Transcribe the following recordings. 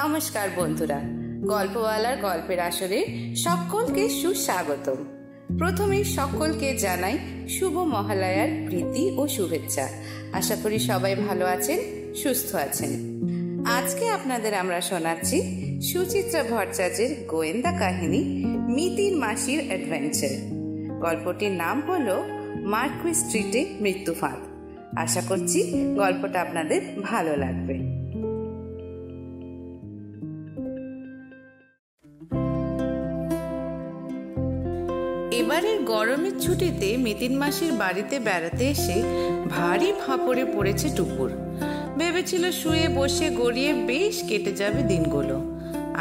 নমস্কার বন্ধুরা, গল্পওয়ালার গল্পের আসরে সকলকে সুস্বাগতম। প্রথমে সকলকে জানাই শুভ মহালয়ার প্রীতি ও শুভেচ্ছা। আশা করি সবাই ভালো আছেন, সুস্থ আছেন। আজকে আপনাদের আমরা শোনাচ্ছি সুচিত্রা ভট্টাচার্যের গোয়েন্দা কাহিনী মিতিন মাসির অ্যাডভেঞ্চার। গল্পটির নাম হলো মার্কুই স্ট্রিটে মৃত্যুফাঁদ। আশা করছি গল্পটা আপনাদের ভালো লাগবে। এবারের গরমের ছুটিতে মিতিন মাসির বাড়িতে বেড়াতে এসে ভারী ভাঁপড়ে পড়েছে টুকুর। ভেবেছিল শুয়ে বসে গড়িয়ে বেশ কেটে যাবে দিনগুলো,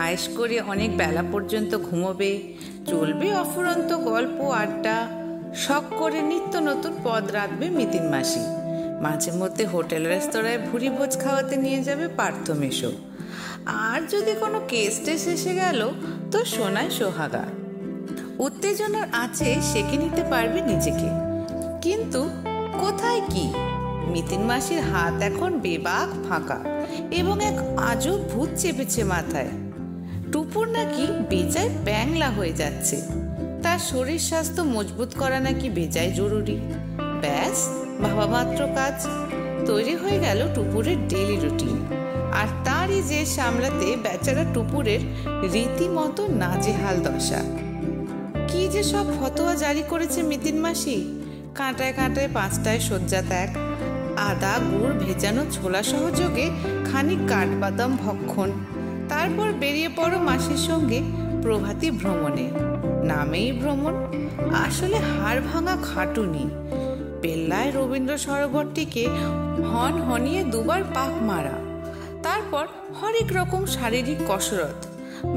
আয়েশ করে অনেক বেলা পর্যন্ত ঘুমোবে, চলবে অফুরন্ত গল্প আড্ডা, শখ করে নিত্য নতুন পদ রাঁধবে মিতিন মাসি। মাঝে মধ্যে হোটেল রেস্তোরাঁয় ভুরি ভোজ খাওয়াতে নিয়ে যাবে পার্থ মেশো। আর যদি কোনো কেস টেস এসে গেল তো সোনায় সোহাগা। উত্তেজনার আছে সেঁকে নিতে পারবে নিজেকে, কিন্তু কোথায় কি? মিতিন মাসির হাত এখন বেবাক ফাঁকা এবং এক আজব ভূত চেপেছে মাথায়। টুপুর নাকি বেজায় ব্যাংলা হয়ে যাচ্ছে, তার শরীর স্বাস্থ্য মজবুত করা নাকি বেজায় জরুরি। ব্যাস ভাবামাত্র কাজ, তৈরি হয়ে গেল টুপুরের ডেইলি রুটিন। আর তারই যে সামলাতে বেচারা টুপুরের রীতিমতো নাজেহাল দশা। কি যে সব ফতোয়া জারি করেছে মিতিন মাসি! কাঁটায় কাঁটায় পাঁচটায় শয্যা ত্যাগ, আদা গুড় ভেজানো ছোলা সহযোগে খানিক কাঠবাদাম ভক্ষণ, তারপর বেরিয়ে পড়ো মাসির সঙ্গে প্রভাতী ভ্রমণে। নামেই ভ্রমণ, আসলে হাড় ভাঙা খাটুনি। বেল্লায় রবীন্দ্র সরোবরটিকে হন হনিয়ে দুবার পাক মারা, তারপর হরেক রকম শারীরিক কসরত।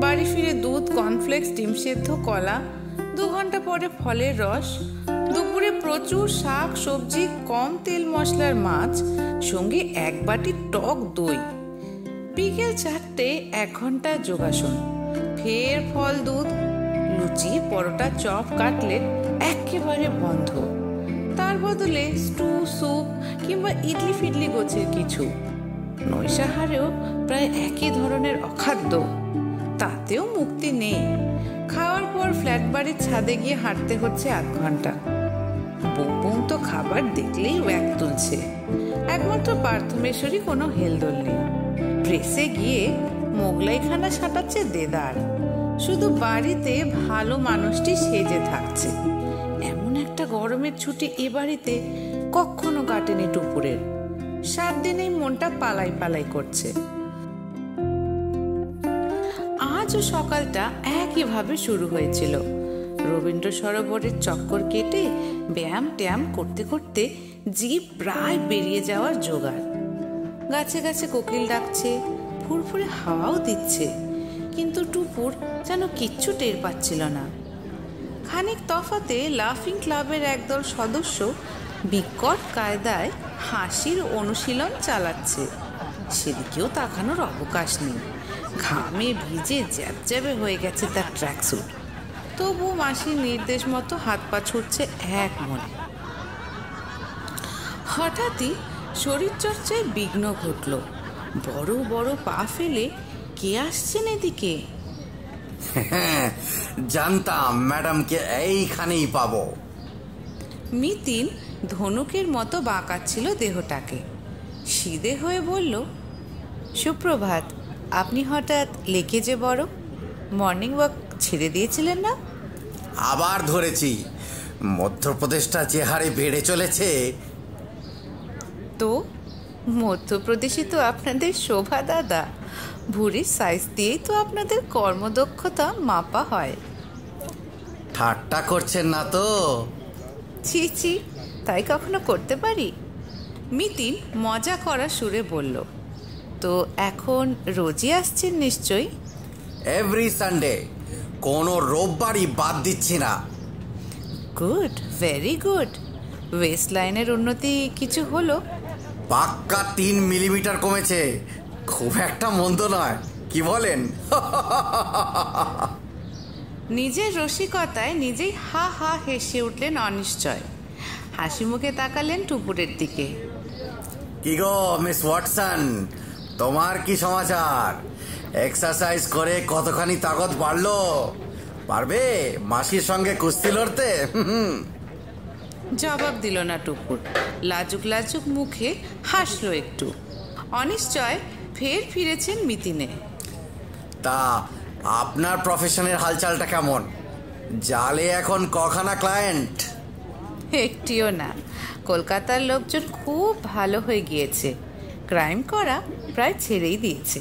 বাড়ি ফিরে দুধ, কর্নফ্লেক্স, ডিম সেদ্ধ, কলা, দু ঘন্টা পরে ফলের রস, দুপুরে প্রচুর শাক সবজি, কম তেল মশলার মাছ, সঙ্গে এক বাটি টক দই, বিকেল 4টে এক ঘন্টা যোগাসন, ফের ফল দুধ, লুচি পরোটা চপ কাটলেট একেবারে বন্ধ, তার বদলে স্টু স্যুপ কিংবা ইডলি ফিডলি গোছের কিছু, নৈশাহারেও প্রায় একই ধরনের অখাদ্য, তাতেও মুক্তি নেই। খাওয়ার পর ফ্ল্যাট বাড়ির ছাদে গিয়ে হাঁটতে হচ্ছে আধ ঘন্টা। বুমবুম তো খাবার দেখলেই ওয়াক তুলছে, একমাত্র পার্থমেশ্বরী কোনো হেলদোল নেই। প্রেসে গিয়ে মোগলাইখানা সাঁটাচ্ছে দেদার, শুধু বাড়িতে ভালো মানুষটি সেজে থাকছে। এমন একটা গরমের ছুটি এ বাড়িতে কখনো কাটেনি টুপুরের। 7 দিনেই মনটা পালাই পালাই করছে। আজও সকালটা একইভাবে শুরু হয়েছিল। রবীন্দ্র সরোবরের চক্কর কেটে ব্যায়াম ট্যাম করতে করতে জীব প্রায় বেরিয়ে যাওয়ার জোগাড়। গাছে গাছে কোকিল ডাকছে, ফুরফুরে হাওয়াও দিচ্ছে, কিন্তু টুপুর যেন কিচ্ছু টের পাচ্ছিল না। খানিক তফাতে লাফিং ক্লাবের একদল সদস্য বিকট কায়দায় হাসির অনুশীলন চালাচ্ছে, সেদিকেও তাকানোর অবকাশ নেই। ঘামে ভিজে জ্যাবজ্যাবে হয়ে গেছে তার ট্র্যাকস্যুট, তবু মাসির নির্দেশ মতো হাত পা ছুটছে এক মনে। হঠাৎই শরীরচর্চায় বিঘ্ন ঘটল। বড় বড় পা ফেলে কে আসছেন এদিকে? জানতাম ম্যাডামকে এইখানেই পাবো। মিতিন ধনুকের মতো বাঁকাচ্ছিল দেহটাকে, সিধে হয়ে বলল, সুপ্রভাত। আপনি হঠাৎ লেকে যে বড়, মর্নিং ওয়াক ছেড়ে দিয়েছিলেন না? আবার ধরেছি, মধ্যপ্রদেশটা যে হারে বেড়ে চলেছে। তো মধ্যপ্রদেশে তো আপনাদের শোভা দাদা, ভুরির সাইজ দিয়েই তো আপনাদের কর্মদক্ষতা মাপা হয়। ঠাট্টা করছেন না তো? ছি ছি, তাই কখনো করতে পারি? মিতিন মজা করা সুরে বলল। তো এখন রোজই আসছেন নিশ্চয়ই? এভরি সানডে, কোনো রোববারই বাদ দিচ্ছি না। Good, very good. ওয়েস্ট লাইনের উন্নতি কিছু হলো? পাক্কা 3 মিলিমিটার কমেছে, খুব একটা মন্দ নয়, কি বলেন? নিজের রসিকতায় নিজেই হা হা হেসে উঠলেন অনিশ্চয়। হাসি মুখে তাকালেন টুপুরের দিকে। কি গো মিস ওয়াটসন, তোমার কি সমাচার? এক্সারসাইজ করে কতখানি তাকত বাড়লো। পারবে মাসির সঙ্গে কুস্তি লড়তে? জবাব দিল না টুকুর। লাজুক লাজুক মুখে হাসলো একটু। অনিশ্চয় ফের ফিরেছেন মিতিনে। তা আপনার প্রফেশনের হালচালটা কেমন? জালে এখন কখানা ক্লায়েন্ট? একটিও না। কলকাতার লোকজন খুব ভালো হয়ে গিয়েছে, ক্রাইম করা প্রায় ছেড়েই দিয়েছে।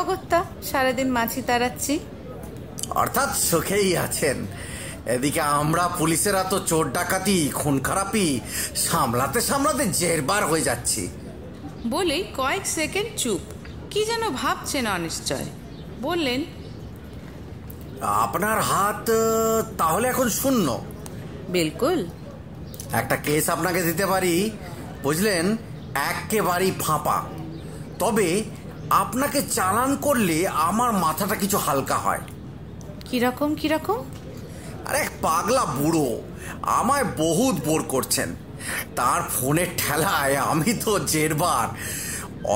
অগত্যা সারাদিন মাছি তাড়াচ্ছি। অর্থাৎ সুখেই আছেন? এদিকে আমরা পুলিশেরা তো চোর ডাকাতি খুন খারাপি সামলাতে সামলাতে জেরবার হয়ে যাচ্ছি। বলেই কয়েক সেকেন্ড চুপ, কি যেন ভাবছেন অনিশ্চয়। বললেন, আপনার হাত তাহলে এখন শূন্য? বিলকুল। একটা কেস আপনাকে দিতে পারি, বুঝলেন, একেবারেই ফাঁপা। তবে আপনাকে চালান করলে আমার মাথাটা কিছু হালকা হয়। কিরকম কিরকম? আরে পাগলা বুড়ো, আমায় বহুত বোর করছেন। তার ফোনের ঠেলায় আমি তো জেরবার,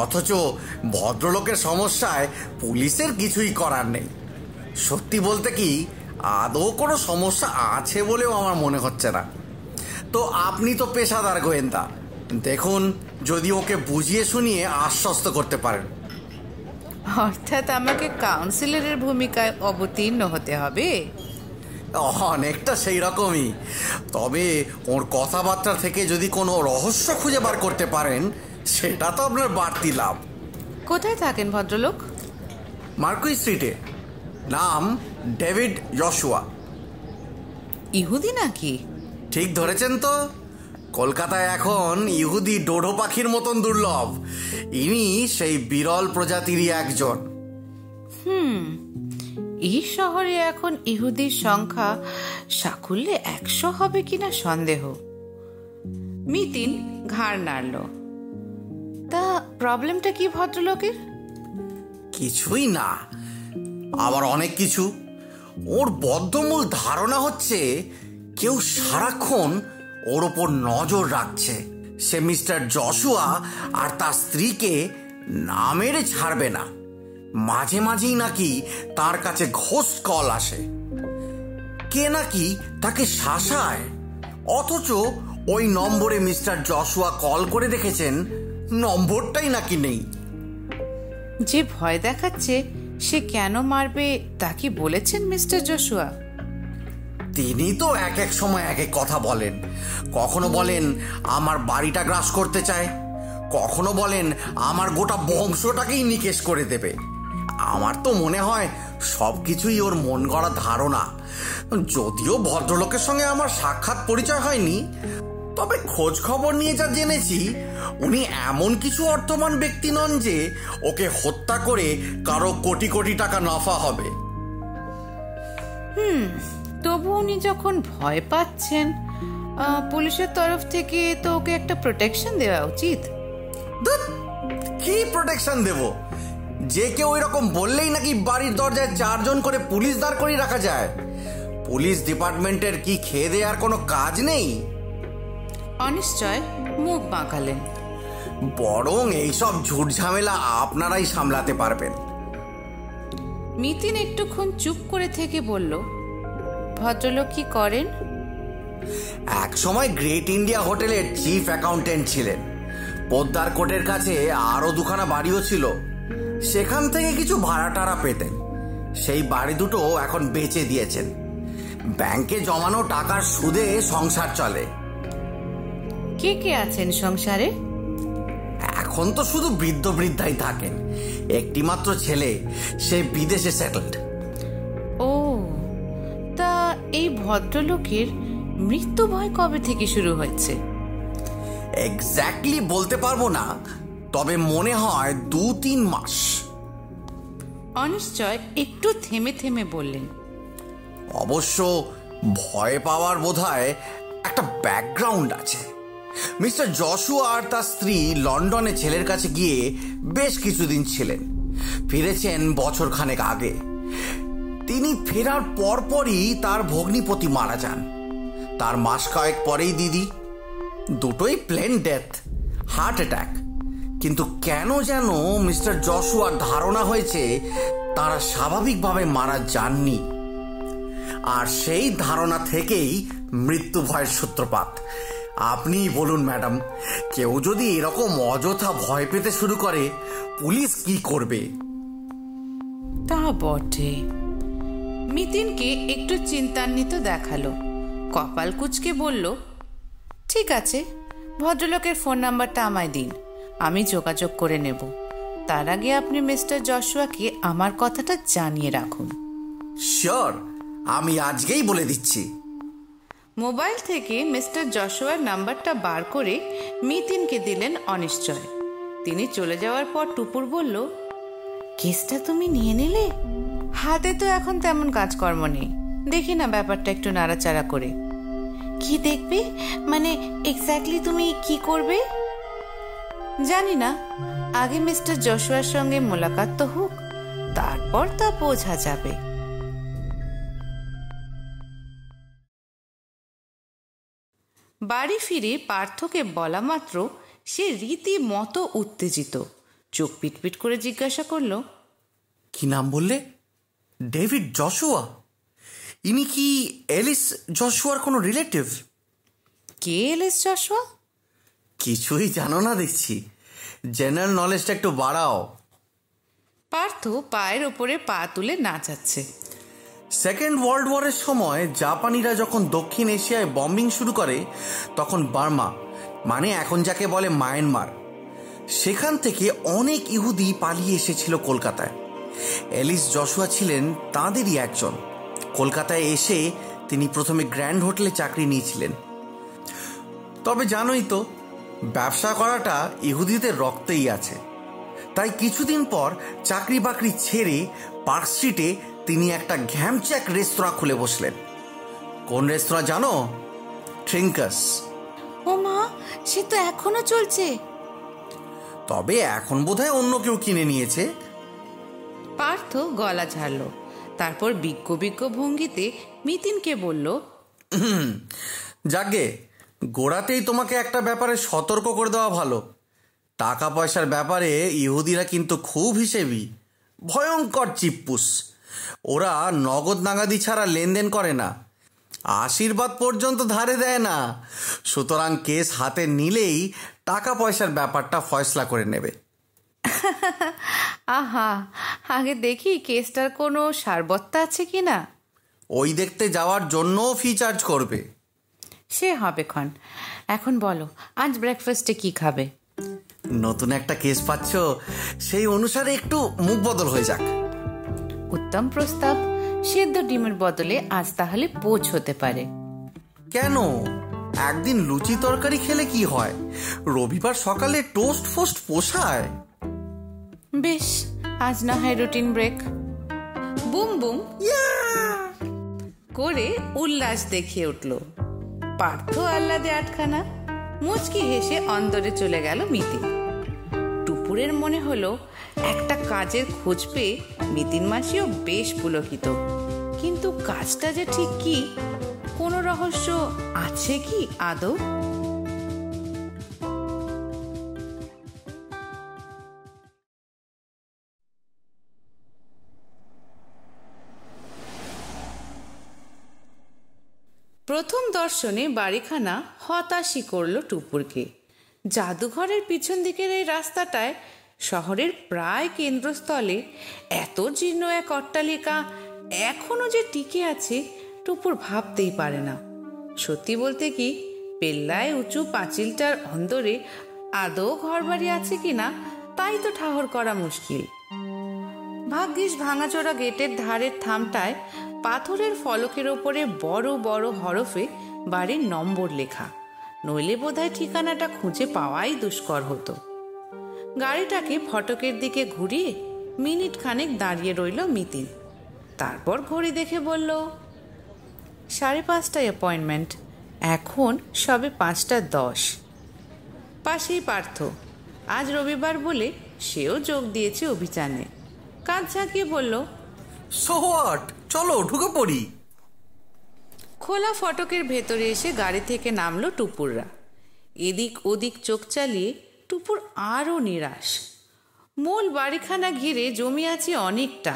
অথচ ভদ্রলোকের সমস্যায় পুলিশের কিছুই করার নেই। সত্যি বলতে কি, আদৌ কোনো সমস্যা আছে বলেও আমার মনে হচ্ছে না। তো আপনি তো পেশাদার গোয়েন্দা, দেখুন যদি ওকে বুঝিয়ে শুনিয়ে আশ্বস্ত করতে পারেন। অর্থাৎ আমাকে কাউন্সিলরের ভূমিকায় অবতীর্ণ হতে হবে? অনেকটা সেই রকমই। তবে ওর কথাবার্তা থেকে যদি কোনো রহস্য খুঁজে বার করতে পারেন, সেটা তো আপনার বাড়তি লাভ। কোথায় থাকেন ভদ্রলোক? মার্কুই স্ট্রিটে। নাম ডেভিড জশুয়া। ইহুদি নাকি? ঠিক ধরেছেন তো। কলকাতায় এখন ইহুদি ডোডো পাখির মতন দুর্লভ। ইনি সেই বিরল প্রজাতিরই একজন। এই শহরে এখন ইহুদির সংখ্যা সাকুল্যে 100 হবে কিনা সন্দেহ। মিতিন ঘাড় নাড়ল। তা প্রবলেমটা কি ভদ্রলোকের? কিছুই না, আবার অনেক কিছু। ওর বদ্ধমূল ধারণা হচ্ছে কেউ সারাক্ষণ ওর ওপর নজর রাখছে। সে মিস্টার জশুয়া আর তার স্ত্রীকে না মেরে ছাড়বে না। মাঝে মাঝেই নাকি তার কাছে ঘোষ কল আসে, কে নাকি তাকে শাসায়। অথচ ওই নম্বরে মিস্টার জশুয়া কল করে দেখেছেন, নম্বরটাই নাকি নেই। যে ভয় দেখাচ্ছে সে কেন মারবে তা কি বলেছেন মিস্টার জশুয়া? তিনি তো এক এক সময় এক এক কথা বলেন। কখনো বলেন আমার বাড়িটা গ্রাস করতে চায়, কখনো বলেন আমার গোটা বংশটাকেই নিকেশ করে দেবে। আমার তো মনে হয় সব কিছুই ওর মন গড়া ধারণা। যদিও ভদ্রলোকের সঙ্গে আমার সাক্ষাৎ পরিচয় হয়নি, তবে খোঁজ খবর নিয়ে যা জেনেছি, উনি এমন কিছু অর্থবান ব্যক্তি নন যে ওকে হত্যা করে কারো কোটি কোটি টাকা নফা হবে। তবু উনি যখন ভয় পাচ্ছেন, পুলিশের তরফ থেকে তো ওকে একটা প্রোটেকশন দেওয়া উচিত। কি প্রোটেকশন দেব? যে কেউ এরকম বললেই নাকি বাড়ির দরজায় 4 জন করে পুলিশ দাঁড় করিয়ে রাখা যায়। পুলিশ ডিপার্টমেন্টের কি খেয়ে দেওয়ার কোনো কাজ নেই? অনিশ্চয় মুখ বাঁকালেন। বরং এইসব ঝুট ঝামেলা আপনারাই সামলাতে পারবেন। মিতিন একটুক্ষণ চুপ করে থেকে বলল, ভদ্রলোক কি করেন? এক সময় গ্রেট ইন্ডিয়া হোটেলের চিফ অ্যাকাউন্টেন্ট ছিলেন। পদ্মার কোটের কাছে আরও 2খানা বাড়িও ছিল, সেখান থেকে কিছু ভাড়া টাড়া পেতেন। সেই বাড়ি দুটো এখন বেচে দিয়েছেন। ব্যাংকে জমানো টাকার সুদে সংসার চলে। কে কে আছেন সংসারে? এখন তো শুধু বৃদ্ধ বৃদ্ধাই থাকেন। একটি মাত্র ছেলে, সে বিদেশে সেটেলড। ও, তা এই ভদ্রলোকের মৃত্যু ভয় কবে থেকে শুরু হয়েছে? এক্স্যাক্টলি বলতে পারবো না, তবে মনে হয় 2-3 মাস। অনিশ্চয় একটু থেমে থেমে বললেন, অবশ্য ভয় পাওয়ার বোধহয় একটা ব্যাকগ্রাউন্ড আছে। মিস্টার জশুয়া আর তার স্ত্রী লন্ডনে ছেলের কাছে গিয়ে বেশ কিছুদিন ছিলেন, ফিরেছেন বছরখানেক আগে। তিনি ফেরার পরপরই তার ভগ্নিপতি মারা যান, তার মাস কয়েক পরেই দিদি। দুটোই প্লেন ডেথ, হার্ট অ্যাটাক। কিন্তু কেন যেন মিস্টার জশুয়ার ধারণা হয়েছে তারা স্বাভাবিকভাবে মারা যাননি, আর সেই ধারণা থেকেই মৃত্যু ভয়ের সূত্রপাত। আপনিই বলুন ম্যাডাম, কেউ যদি এরকম অযথা ভয় পেতে শুরু করে পুলিশ কি করবে? তা বটে। মিতিনকে একটু চিন্তান্বিত দেখালো, কপাল কুঁচকে বলল, ঠিক আছে, ভদ্রলোকের ফোন নাম্বারটা আমায় দিন, আমি যোগাযোগ করে নেব। তার আগে আপনি মিস্টার জশুয়াকে আমার কথাটা জানিয়ে রাখুন। শিওর, আমি আজকেই বলে দিচ্ছি। মোবাইল থেকে মিস্টার জশুয়ার নাম্বারটা বার করে মিতিনকে দিলেন অনিশ্চয়। তিনি চলে যাওয়ার পর টুপুর বলল, কেসটা তুমি নিয়ে নিলে? হাতে তো এখন তেমন কাজকর্ম নেই, দেখি না ব্যাপারটা একটু নাড়াচাড়া করে। কি দেখবে? মানে এক্স্যাক্টলি তুমি কি করবে? জানি না, আগে মিস্টার জশুয়ার সঙ্গে মোলাকাত তো হোক, তারপর তা বোঝা যাবে। বাড়ি ফিরে পার্থকে বলা মাত্র সে রীতিমতো উত্তেজিত, চোখ পিটপিট করে জিজ্ঞাসা করল, কি নাম বললে? David Joshua? ইনি কি এলিস জশুয়ার কোনো রিলেটিভ? কে এলিস জশুয়া? কিছুই জানো না দেখছি, জেনারেল নলেজটা একটু বাড়াও। পার্থ পায়ের ওপরে পা তুলে নাচাচ্ছে। সেকেন্ড ওয়ার্ল্ড ওয়ারের সময় জাপানিরা যখন দক্ষিণ এশিয়ায় বম্বিং শুরু করে তখন বার্মা, মানে এখন যাকে বলে মায়ানমার, সেখান থেকে অনেক ইহুদি পালিয়ে এসেছিল কলকাতায়। এলিস জশুয়া ছিলেন তাঁদেরই একজন। কলকাতায় এসে তিনি প্রথমে গ্র্যান্ড হোটেলে চাকরি নিয়েছিলেন। তবে জানোই তো, ব্যবসা করাটা ইহুদিদের রক্তেই আছে। তাই কিছুদিন পর চাকরি বাকরি ছেড়ে পার্ক স্ট্রিটে তিনি একটা ঘ্যামচ্যাক রেস্তোরাঁ খুলে বসলেন। কোন রেস্তোরাঁ জানো? ট্রিঙ্কাস। ও মা, সে তো এখনো চলছে। তবে এখন বোধহয় অন্য কেউ কিনে নিয়েছে। পার্থ গলা ঝাড়ল, তারপর বিজ্ঞ বিজ্ঞ ভঙ্গিতে মিতিনকে বলল, যাগে, গোড়াতেই তোমাকে একটা ব্যাপারে সতর্ক করে দেওয়া ভালো। টাকা পয়সার ব্যাপারে ইহুদিরা কিন্তু খুব হিসেবি, ভয়ঙ্কর চিপ্পুস। ওরা নগদ নাগাদি ছাড়া লেনদেন করে না, আশীর্বাদ পর্যন্ত ধারে দেয় না। সুতরাং কেস হাতে নিলেই টাকা পয়সার ব্যাপারটা ফয়সলা করে নেবে। আহা, আগে দেখি কেসটার কোনো সারবত্তা আছে কি না। ওই দেখতে যাওয়ার জন্য ফি চার্জ করবে। সে হবে ক্ষণ, এখন বলো আজ ব্রেকফাস্টে কি খাবে? নতুন একটা কেস পাচ্ছ, সেই অনুসারে একটু মুখ বদল হয়ে যাক। উত্তম প্রস্তাব। সেদ্ধ ডিমের বদলে আজ তাহলে পোচ হতে পারে। কেন, একদিন লুচি তরকারি খেলে কি হয়? রবিবার সকালে টোস্ট ফোস্ট পোষায়। বেশ, আজ না হয় রুটিন ব্রেক। বুম বুম করে উল্লাস দেখিয়ে উঠল পার্থ, আহ্লাদে আটখানা। মুচকি হেসে অন্তরে চলে গেল মিতিন। টুপুরের মনে হলো একটা কাজের খোঁজ পেয়ে মিতিন মাসিও বেশ পুলকিত, কিন্তু কাজটা যে ঠিক কি, কোনো রহস্য আছে কি আদৌ? প্রথম দর্শনে বাড়িখানা হতাশই করল টুপুরকে। জাদুঘরের পিছন দিকের এই রাস্তাটায় শহরের প্রায় কেন্দ্রস্থলে এত জীর্ণ এক অট্টালিকা এখনও যে টিকে আছে টুপুর ভাবতেই পারে না। সত্যি বলতে কি, পেল্লায় উঁচু পাঁচিলটার অন্দরে আদৌ ঘরবাড়ি আছে কিনা তাই তো ঠাহর করা মুশকিল। ভাগ্যিস ভাঙাচোরা গেটের ধারের থামটায় পাথরের ফলকের ওপরে বড় বড় হরফে বাড়ির নম্বর লেখা, নইলে বোধহয় ঠিকানাটা খুঁজে পাওয়াই দুষ্কর হতো। গাড়িটাকে ফটকের দিকে ঘুরিয়ে মিনিট খানেক দাঁড়িয়ে রইল মিতিন। তারপর ঘড়ি দেখে বলল, 5:30টায় অ্যাপয়েন্টমেন্ট, এখন সবে 5:10। পাশেই পার্থ, আজ রবিবার বলে সেও যোগ দিয়েছে অভিযানে। কাজ ঝাঁকিয়ে বলল, সো হোয়াট, চলো ঢুকে পড়ি। খোলা ফটকের ভেতরে এসে গাড়ি থেকে নামলো টুপুররা। এদিক ওদিক চোখ চালিয়ে টুপুর আরও নিরাশ। মূল বাড়িখানা ঘিরে জমি আছে অনেকটা,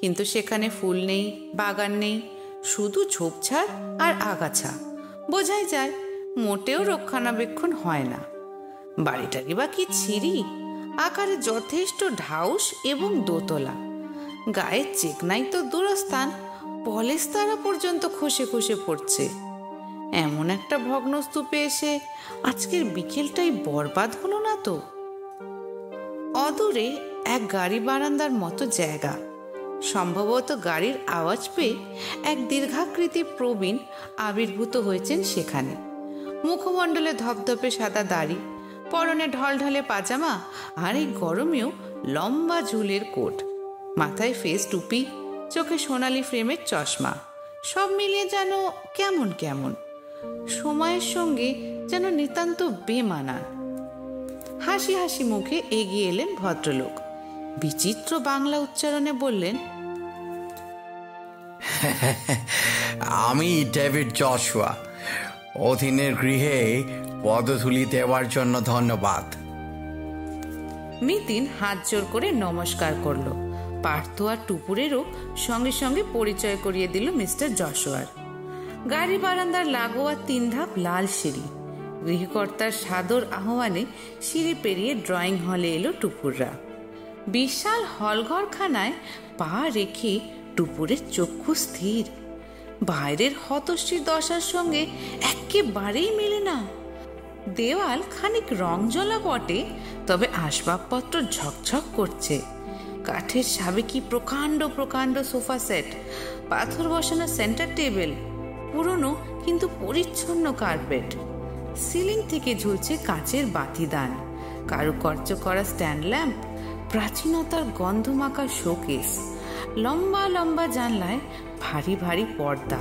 কিন্তু সেখানে ফুল নেই, বাগান নেই, শুধু ঝোপঝাড় আর আগাছা। বোঝাই যায় মোটেও রক্ষণাবেক্ষণ হয় না। বাড়িটারই বা কি ছিঁড়ি, আকারে যথেষ্ট ঢাউস এবং দোতলা, গায়ে চেকনাই তো দূরস্থান, পলেস্তারা পর্যন্ত খসে খসে পড়ছে। এমন একটা ভগ্নস্তূপে এসে আজকের বিকেলটাই বরবাদ হলো না তো? অদূরে এক গাড়ি বারান্দার মতো জায়গা, সম্ভবত গাড়ির আওয়াজ পেয়ে এক দীর্ঘাকৃতি প্রবীণ আবির্ভূত হয়েছেন সেখানে। মুখমণ্ডলে ধপধপে সাদা দাড়ি, পরনে ঢলঢলে পাজামা, আর এই গরমেও লম্বা ঝুলের কোট, মাথায় ফেস টুপি, চোখে সোনালি ফ্রেমের চশমা, সব মিলিয়ে যেন কেমন কেমন, সময়ের সঙ্গে যেন নিতান্ত বেমানান। হাসি হাসি মুখে এগিয়ে এলেন ভদ্রলোক, বিচিত্র বাংলা উচ্চারণে বললেন, আমি ডেভিড জশুয়া, অধীনের গৃহে পদধূলি দেওয়ার জন্য ধন্যবাদ। মিতিন হাত জোর করে নমস্কার করল। পার্থ আর টুপুরেরও সঙ্গে সঙ্গে পরিচয় করিয়ে দিল মিস্টার জশুয়ার। গাড়ি বারান্দার লাগোয়া 3 ধাপ লাল সিঁড়ি, গৃহকর্তার সাদর আহ্বানে সিঁড়ি পেরিয়ে ড্রয়িং হলে এলো টুপুররা। বিশাল হলঘরখানায় পা রেখে টুপুরের চক্ষু স্থির। বাইরের হতশ্রীর দশার সঙ্গে একেবারেই মেলে না। দেওয়াল খানিক রংজলা বটে, তবে আসবাবপত্র ঝকঝক করছে। কাঠের সাবেকি প্রকাণ্ড প্রকাণ্ড সোফা সেট, পাথর বসানো সেন্টার টেবিল, পুরনো কিন্তু পরিচ্ছন্ন কার্পেট, সিলিং থেকে ঝুলছে কাচের বাতিদান, কারুকার্য করা স্ট্যান্ড ল্যাম্প, প্রাচীনতার গন্ধমাখা শোকেস, লম্বা লম্বা জানলায় ভারী ভারী পর্দা।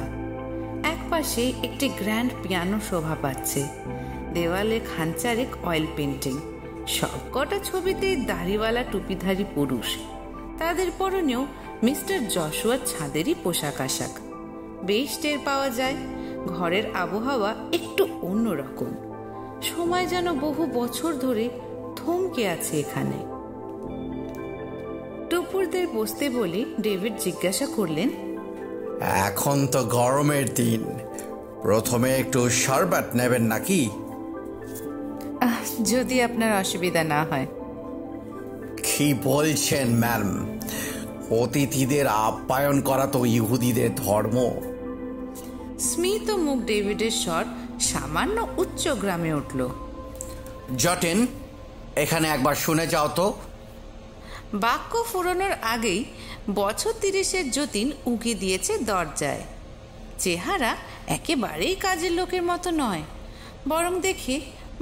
একপাশে একটি গ্র্যান্ড পিয়ানো শোভা পাচ্ছে, দেওয়ালে খানচারেক অয়েল পেন্টিং। সবকটা ছবিতেই দাড়িওয়ালা টুপিধারী পুরুষ, তাদের পরনেও মিস্টার জশুয়ার ছাদেরই পোশাক আশাক। বেশ টের পাওয়া যায় ঘরের আবহাওয়া একটু অন্যরকম, সময় যেন বহু বছর ধরে থমকে আছে এখানে। টুপুরদের বসতে বলে ডেভিড জিজ্ঞাসা করলেন, এখন তো গরমের দিন, প্রথমে একটু শরবত নেবেন নাকি? যদি আপনার অসুবিধা না হয়। কি বলছেন ম্যাম, অতিথিদের আপ্যায়ন করা তো ইহুদিদের ধর্ম। স্মিত মুখ ডেভিডের স্বর সামান্য উচ্চ গ্রামে উঠল। জটেন, এখানে একবার শুনে যাও তো। বাক্য ফুরনোর আগেই বছর 30-এর যতীন উকি দিয়েছে দরজায়। চেহারা একেবারেই কাজের লোকের মতো নয়, বরং দেখে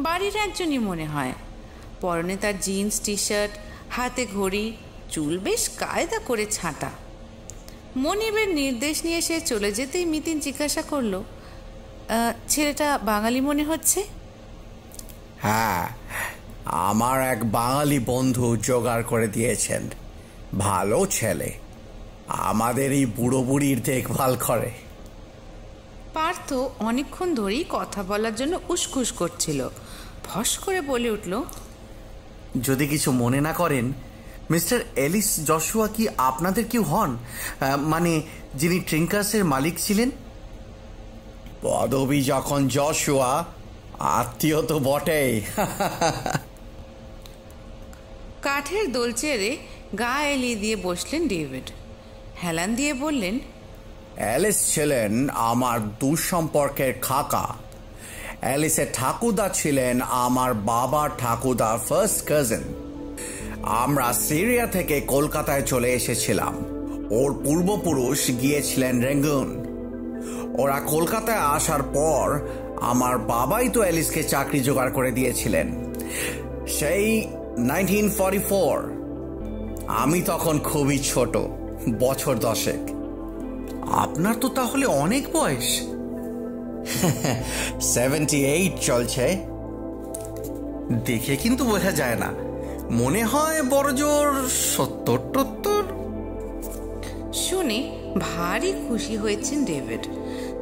বাড়ির একজনই মনে হয়। পরনে তার জিন্স টি শার্ট, হাতে ঘড়ি, চুল বেশ কায়দা করে ছাঁটা। মনিবের নির্দেশ নিয়ে সে চলে যেতেই মিতিন জিজ্ঞাসা করল, ছেলেটা বাঙালি মনে হচ্ছে? হ্যাঁ, আমার এক বাঙালি বন্ধু জোগাড় করে দিয়েছেন, ভালো ছেলে, আমাদের এই বুড়ো বুড়ির দেখভাল করে। পার্থ অনেকক্ষণ ধরেই কথা বলার জন্য উসখুস করছিল, ফস করে বলে উঠল, যদি কিছু মনে না করেন, মিস্টার এলিস জশুয়া কি আপনাদের কেউ হন, মানে যিনি ট্রিঙ্কাসের মালিক ছিলেন? পদবী যখন জশুয়া, আত্মীয় তো বটেই। কাঠের দোলচেড়ে গা এলিয়ে দিয়ে বসলেন ডেভিড, হেলান দিয়ে বললেন, অ্যালিস ছিলেন আমার দুঃসম্পর্কের কাকা। অ্যালিসের ঠাকুরদা ছিলেন আমার বাবার ঠাকুরদা, ফার্স্ট কাজিন। আমরা সিরিয়া থেকে কলকাতায় চলে এসেছিলাম, ওর পূর্বপুরুষ গিয়েছিলেন রেঙ্গুন। ওরা কলকাতায় আসার পর আমার বাবাই তো অ্যালিসকে চাকরি জোগাড় করে দিয়েছিলেন, সেই 1944। আমি তখন খুবই ছোট, বছর 10। আপনার তো তাহলে অনেক বয়স। 78 চলছে। দেখে কিন্তু বোঝা যায় না, মনে হয় বড়জোর 70-72। শুনে ভারী খুশি হয়েছেন ডেভিড,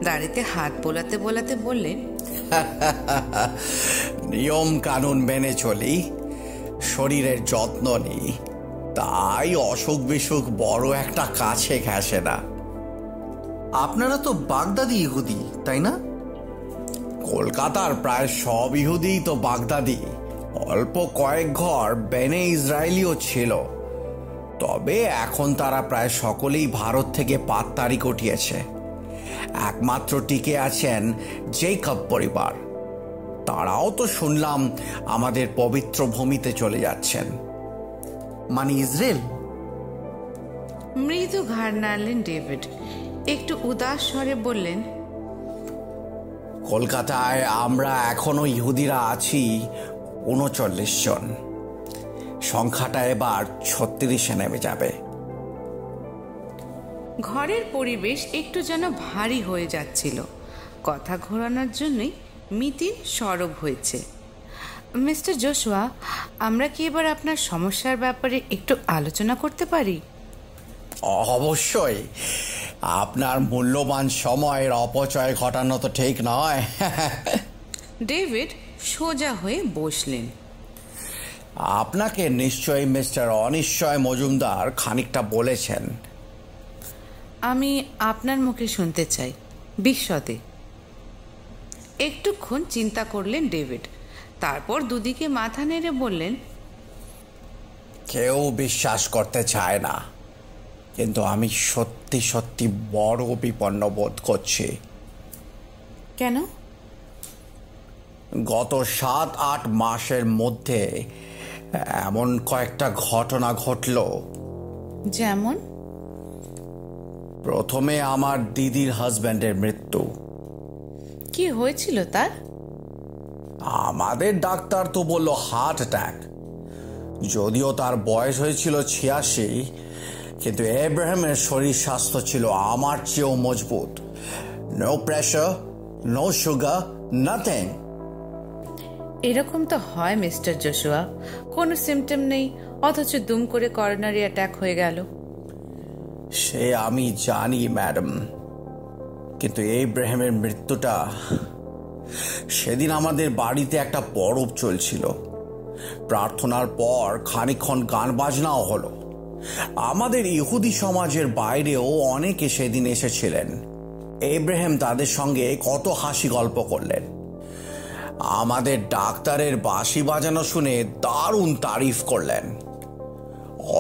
দাড়িতে হাত বোলাতে বোলাতে বললেন, নিয়ম কানুন মেনে চলি, শরীরের যত্ন নিই, তাই অসুখ বিসুখ বড় একটা কাছে ঘেঁষে না। আপনারা তো বাগদাদি ইহুদি, তাই না? কলকাতার প্রায় সব ইহুদি তো বাগদাদি, অল্প কয়েক ঘর বেনে ইসরায়েলিও ছিল, তবে এখন তারা প্রায় সকলেই ভারত থেকে পাততাড়ি ঘটিয়েছে। একমাত্র টিকে আছেন জেকব পরিবার, তারাও তো শুনলাম আমাদের পবিত্র ভূমিতে চলে যাচ্ছেন, মানে ইসরায়েল। মৃদু ঘাড় নাড়লেন ডেভিড, একটু উদাস স্বরে বললেন, কলকাতায় আমরা এখনো ইহুদিরা আছি ৩৯ জন, সংখ্যাটা এবার ৩৬-এ নেমে যাবে। ঘরের পরিবেশ একটু যেন ভারী হয়ে যাচ্ছিল। কথা ঘোরানোর জন্যই মিতিন সরব হয়েছে। মিস্টার জোশুয়া, আমরা কি এবার আপনার সমস্যার ব্যাপারে একটু আলোচনা করতে পারি? অবশ্যই, আপনার মূল্যবান সময়ের অপচয় ঘটানো তো ঠিক নয়। ডেভিড সোজা হয়ে বসলেন। আপনাকে নিশ্চয়ই মিস্টার অনিশ্চয় মজুমদার খানিকটা বলেছেন। আমি আপনার মুখে শুনতে চাই, বিশদে। একটুক্ষণ চিন্তা করলেন ডেভিড, তারপর দুদিকে মাথা নেড়ে বললেন, কেউ বিশ্বাস করতে চায় না, কিন্তু আমি সত্যি সত্যি বড় বিপন্ন বোধ করছি। কেন? গত ৭-৮ মাসের মধ্যে এমন কয়েকটা ঘটনা ঘটল। যেমন? প্রথমে আমার দিদির হাজব্যান্ডের মৃত্যু। কি হয়েছিল তার? আমাদের ডাক্তার তো বলল হার্ট অ্যাটাক। যদিও তার বয়স হয়েছিল ৮৬, কিন্তু এব্রাহিমের শরীর স্বাস্থ্য ছিল আমার চেয়েও মজবুত। No pressure, no sugar, nothing. এরকম তো হয় মিস্টার জোশুয়া, কোনো সিমটম নেই, অথচ দুম করে করোনারি অ্যাটাক হয়ে গেল। সে আমি জানি ম্যাডাম, কিন্তু এব্রাহিমের মৃত্যুটা, সেদিন আমাদের বাড়িতে একটা পরব চলছিল। প্রার্থনার পর খানিকক্ষণ গান বাজনাও হলো। আমাদের ইহুদি সমাজের বাইরেও অনেকে সেদিন এসেছিলেন। এব্রাহিম তাদের সঙ্গে কত হাসি গল্প করলেন। আমাদের ডাক্তারের বাঁশি বাজানো শুনে দারুণ তারিফ করলেন।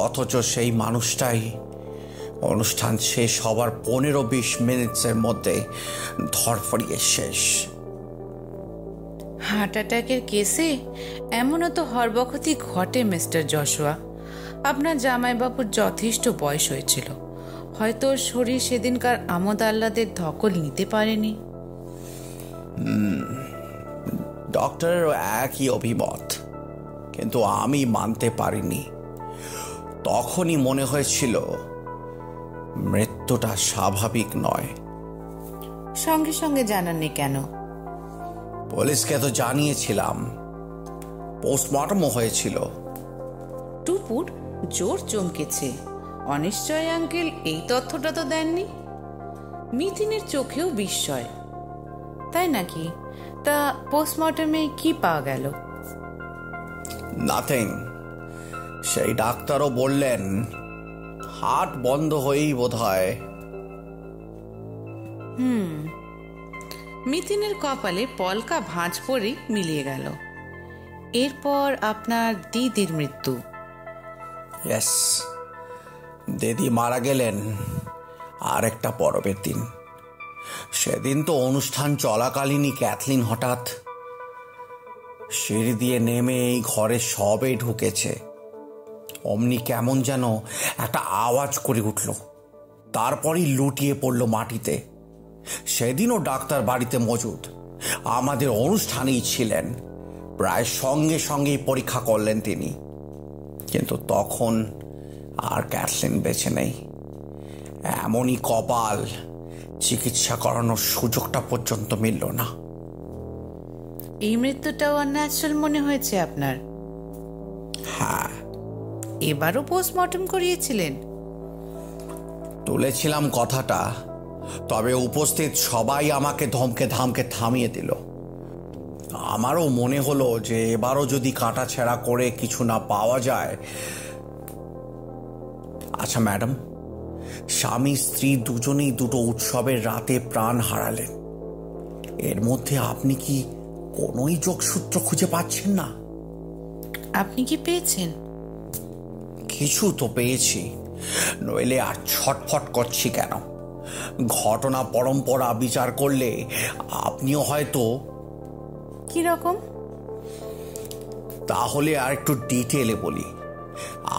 অথচ সেই মানুষটাই অনুষ্ঠান শেষ হবার ১৫-২০ মিনিটের মধ্যে ধরফড়িয়ে শেষ। হার্ট অ্যাটাকের কেসে এমনও তো হরবক্ষতি ঘটে মিস্টার জশুয়া। আপনার জামাইবাবুর যথেষ্ট বয়স হয়েছিল, হয়তো শরীর সেদিনকার আমোদ আহ্লাদের ধকল নিতে পারেনি। ডক্টরেরও একই অভিমত, কিন্তু আমি মানতে পারিনি। তখনই মনে হয়েছিল মৃত্যুটা স্বাভাবিক নয়। সঙ্গে সঙ্গে জানাননি কেন? পুলিশকে তো জানিয়েছিলাম, পোস্টমর্টমও হয়েছিল। টুপুর জোর চমকেছে। অনিশ্চয় আঙ্কেল এই তথ্যটা তো দেননি। মিতিনের চোখেও বিস্ময়। তাই নাকি? তা পোস্টমর্টমে কি পাওয়া গেল? নাথিং। সেই ডাক্তারও বললেন হার্ট বন্ধ হয়েই বোধহয়। মিতিনের কপালে পলকা ভাঁজ পড়ে মিলিয়ে গেল। এরপর আপনার দিদির মৃত্যু। ইয়েস, দিদি মারা গেলেন আরেকটা পরবের দিন। সেদিন তো অনুষ্ঠান চলাকালীনই ক্যাথলিন হঠাৎ সিঁড়ি দিয়ে নেমে এই ঘরে সবে ঢুকেছে, অমনি কেমন যেন একটা আওয়াজ করে উঠল, তারপরই লুটিয়ে পড়ল মাটিতে। সেদিনও ডাক্তার বাড়িতে মজুদ, আমাদের অনুষ্ঠানেই ছিলেন। প্রায় সঙ্গে সঙ্গেই পরীক্ষা করলেন তিনি, কিন্তু তখন আর ক্যাথলিন বেঁচে নেই। এমনই কপাল, চিকিৎসা করানোর সুযোগটা পর্যন্ত মিলল না। এই মৃত্যুটাও আনন্যাচারাল মনে হয়েছে আপনার? হ্যাঁ। এবারও পোস্টমর্টম করিয়েছিলেন? তুলেছিলাম কথাটা, তবে উপস্থিত সবাই আমাকে ধমকে থামিয়ে দিল। আমারও মনে হলো যে এবারও যদি কাটাছেঁড়া করে কিছু না পাওয়া যায়। আচ্ছা ম্যাডাম, স্বামী স্ত্রী দুজনেই দুটো উৎসবের রাতে প্রাণ হারালেন, এর মধ্যে আপনি কি কোনোই যোগসূত্র খুঁজে পাচ্ছেন না? আপনি কি পেয়েছেন? কিছু তো পেয়েছি, নইলে আর ছটফট করছি কেন? ঘটনা পরম্পরা বিচার করলে আপনিও হয়তো। কি রকম? তাহলে আর একটু ডিটেলে বলি।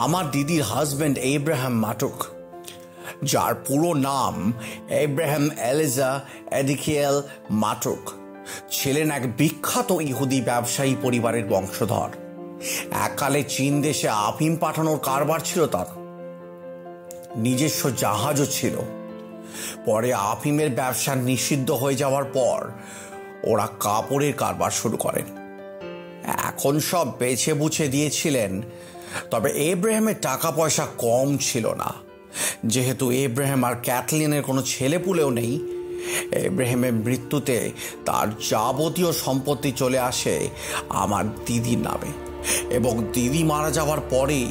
আমার দিদির হাজব্যান্ড ইব্রাহিম মাতুক, যার পুরো নাম ইব্রাহিম এলিজা এডিকিয়েল মাতুক, ছিলেন এক বিখ্যাত ইহুদি ব্যবসায়ী পরিবারের বংশধর। এককালে চীন দেশে আফিম পাঠানোর কারবার ছিল তার, নিজস্ব জাহাজও ছিল। পরে আফিমের ব্যবসা নিষিদ্ধ হয়ে যাওয়ার পর ওরা কাপড়ের কারবার শুরু করেন। এখন সব বেছে বুছে দিয়েছিলেন, তবে ইব্রাহিমের টাকা পয়সা কম ছিল না। যেহেতু ইব্রাহিম আর ক্যাথলিনের কোনো ছেলেপুলেও নেই, ইব্রাহিমের মৃত্যুতে তার যাবতীয় সম্পত্তি চলে আসে আমার দিদির নামে, এবং দিদি মারা যাওয়ার পরেই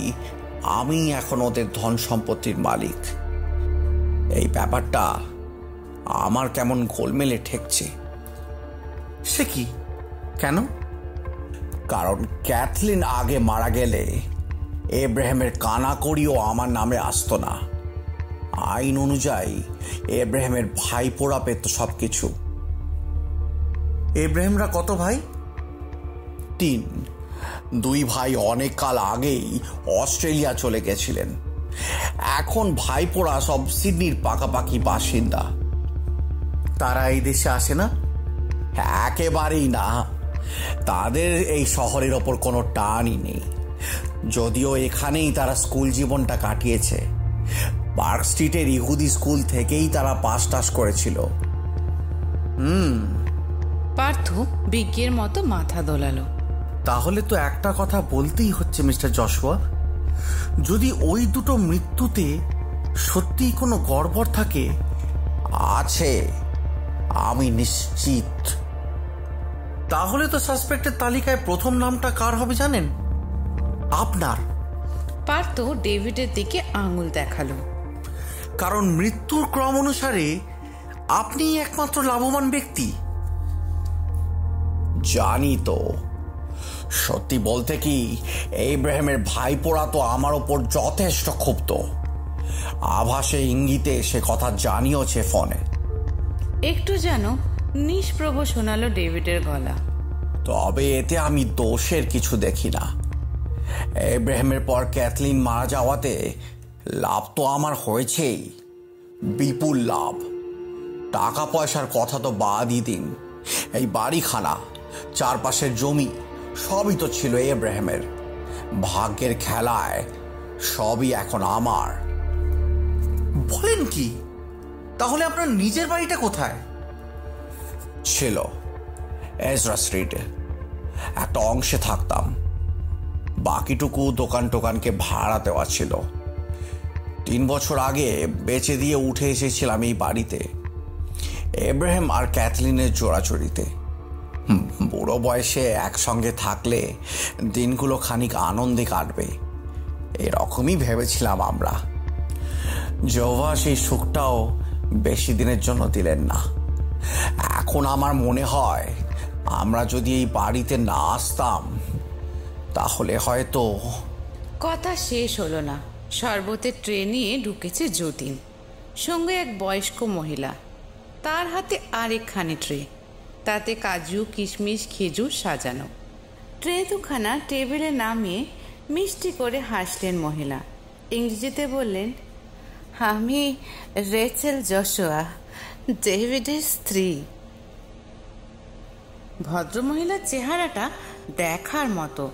আমি এখন ওদের ধন সম্পত্তির মালিক। এই ব্যাপারটা আমার কেমন গোলমেলে ঠেকছে। সে কি? কেন? কারণ ক্যাথলিন আগে মারা গেলে ইব্রাহিমের কানাকড়িও আমার নামে আসতো না। আইন অনুযায়ী ইব্রাহিমের ভাইপোরা পেত সব কিছু। ইব্রাহিমরা কত ভাই? 3। দুই ভাই অনেক কাল আগেই অস্ট্রেলিয়া চলে গেছিলেন, এখন ভাইপোরা সব সিডনির পাকাপাকি বাসিন্দা। তারা এই দেশে আসে না? একেবারেই না, তাদের এই শহরের ওপর কোনো টানই নেই। যদিও এখানেই তারা স্কুল জীবনটা কাটিয়েছে, পার্ক স্ট্রিটের ইহুদি স্কুল থেকেই তারা পাস টাস করেছিল। পার্থ বিজ্ঞের মতো মাথা দোলালো। তাহলে তো একটা কথা বলতেই হচ্ছে মিস্টার জশুয়া, যদি ওই দুটো মৃত্যুতে সত্যিই কোনো গড়বড় থাকে। আছে, আমি নিশ্চিত। তাহলে তো সাসপেক্টের তালিকায় প্রথম নামটা কার হবে জানেন? আপনার। পার্থ ডেভিডের দিকে আঙুল দেখালো। কারণ মৃত্যুর ক্রম অনুসারে আপনি একমাত্র লাভবান ব্যক্তি। জানি তো, সত্যি বলতে কি ইব্রাহিমের ভাইপোরা তো আমার ওপর যথেষ্ট ক্ষুব্ধ, আভাসে ইঙ্গিতে সে কথা জানিয়েছে ফোনে। একটু যেন নিষ্প্রভ শোনালো ডেভিডের গলা। তবে এতে আমি দোষের কিছু দেখি না। ইব্রাহিমের পর ক্যাথলিন মারা যাওয়াতে লাভ তো আমার হয়েছেই, বিপুল লাভ। টাকা পয়সার কথা তো বাদই দিন, এই বাড়িখানা, চারপাশের জমি সবই তো ছিল ইব্রাহিমের। ভাগ্যের খেলায় সবই এখন আমার। বলেন কি? তাহলে আপনার নিজের বাড়িটা কোথায় ছিল? এজরা স্ট্রিটে একটা অংশে থাকতাম, বাকিটুকু দোকান টোকানকে ভাড়া দেওয়া ছিল। 3 বছর আগে বেচে দিয়ে উঠে এসেছিলাম এই বাড়িতে, ইব্রাহিম আর ক্যাথলিনের জোড়াচড়িতে। বুড়ো বয়সে একসঙ্গে থাকলে দিনগুলো খানিক আনন্দে কাটবে, এরকমই ভেবেছিলাম আমরা। জোভা সেই সুখটাও বেশি দিনের জন্য দিলেন না। এখন আমার মনে হয় আমরা যদি এই বাড়িতে না আসতাম তাহলে হয়তো। কথা শেষ হলো না। শরবতের ট্রে নিয়ে ঢুকেছে যতীন, সঙ্গে এক বয়স্ক মহিলা, তার হাতে আরেকখানি ট্রে, তাতে কাজু কিশমিশ খেজুর সাজানো। ট্রে দুখানা টেবিলে নামিয়ে মিষ্টি করে হাসলেন মহিলা। ইংরেজিতে বললেন, আমি রেচেল জশুয়া, ডেভিডের স্ত্রী। ভদ্রমহিলার চেহারাটা দেখার মতো,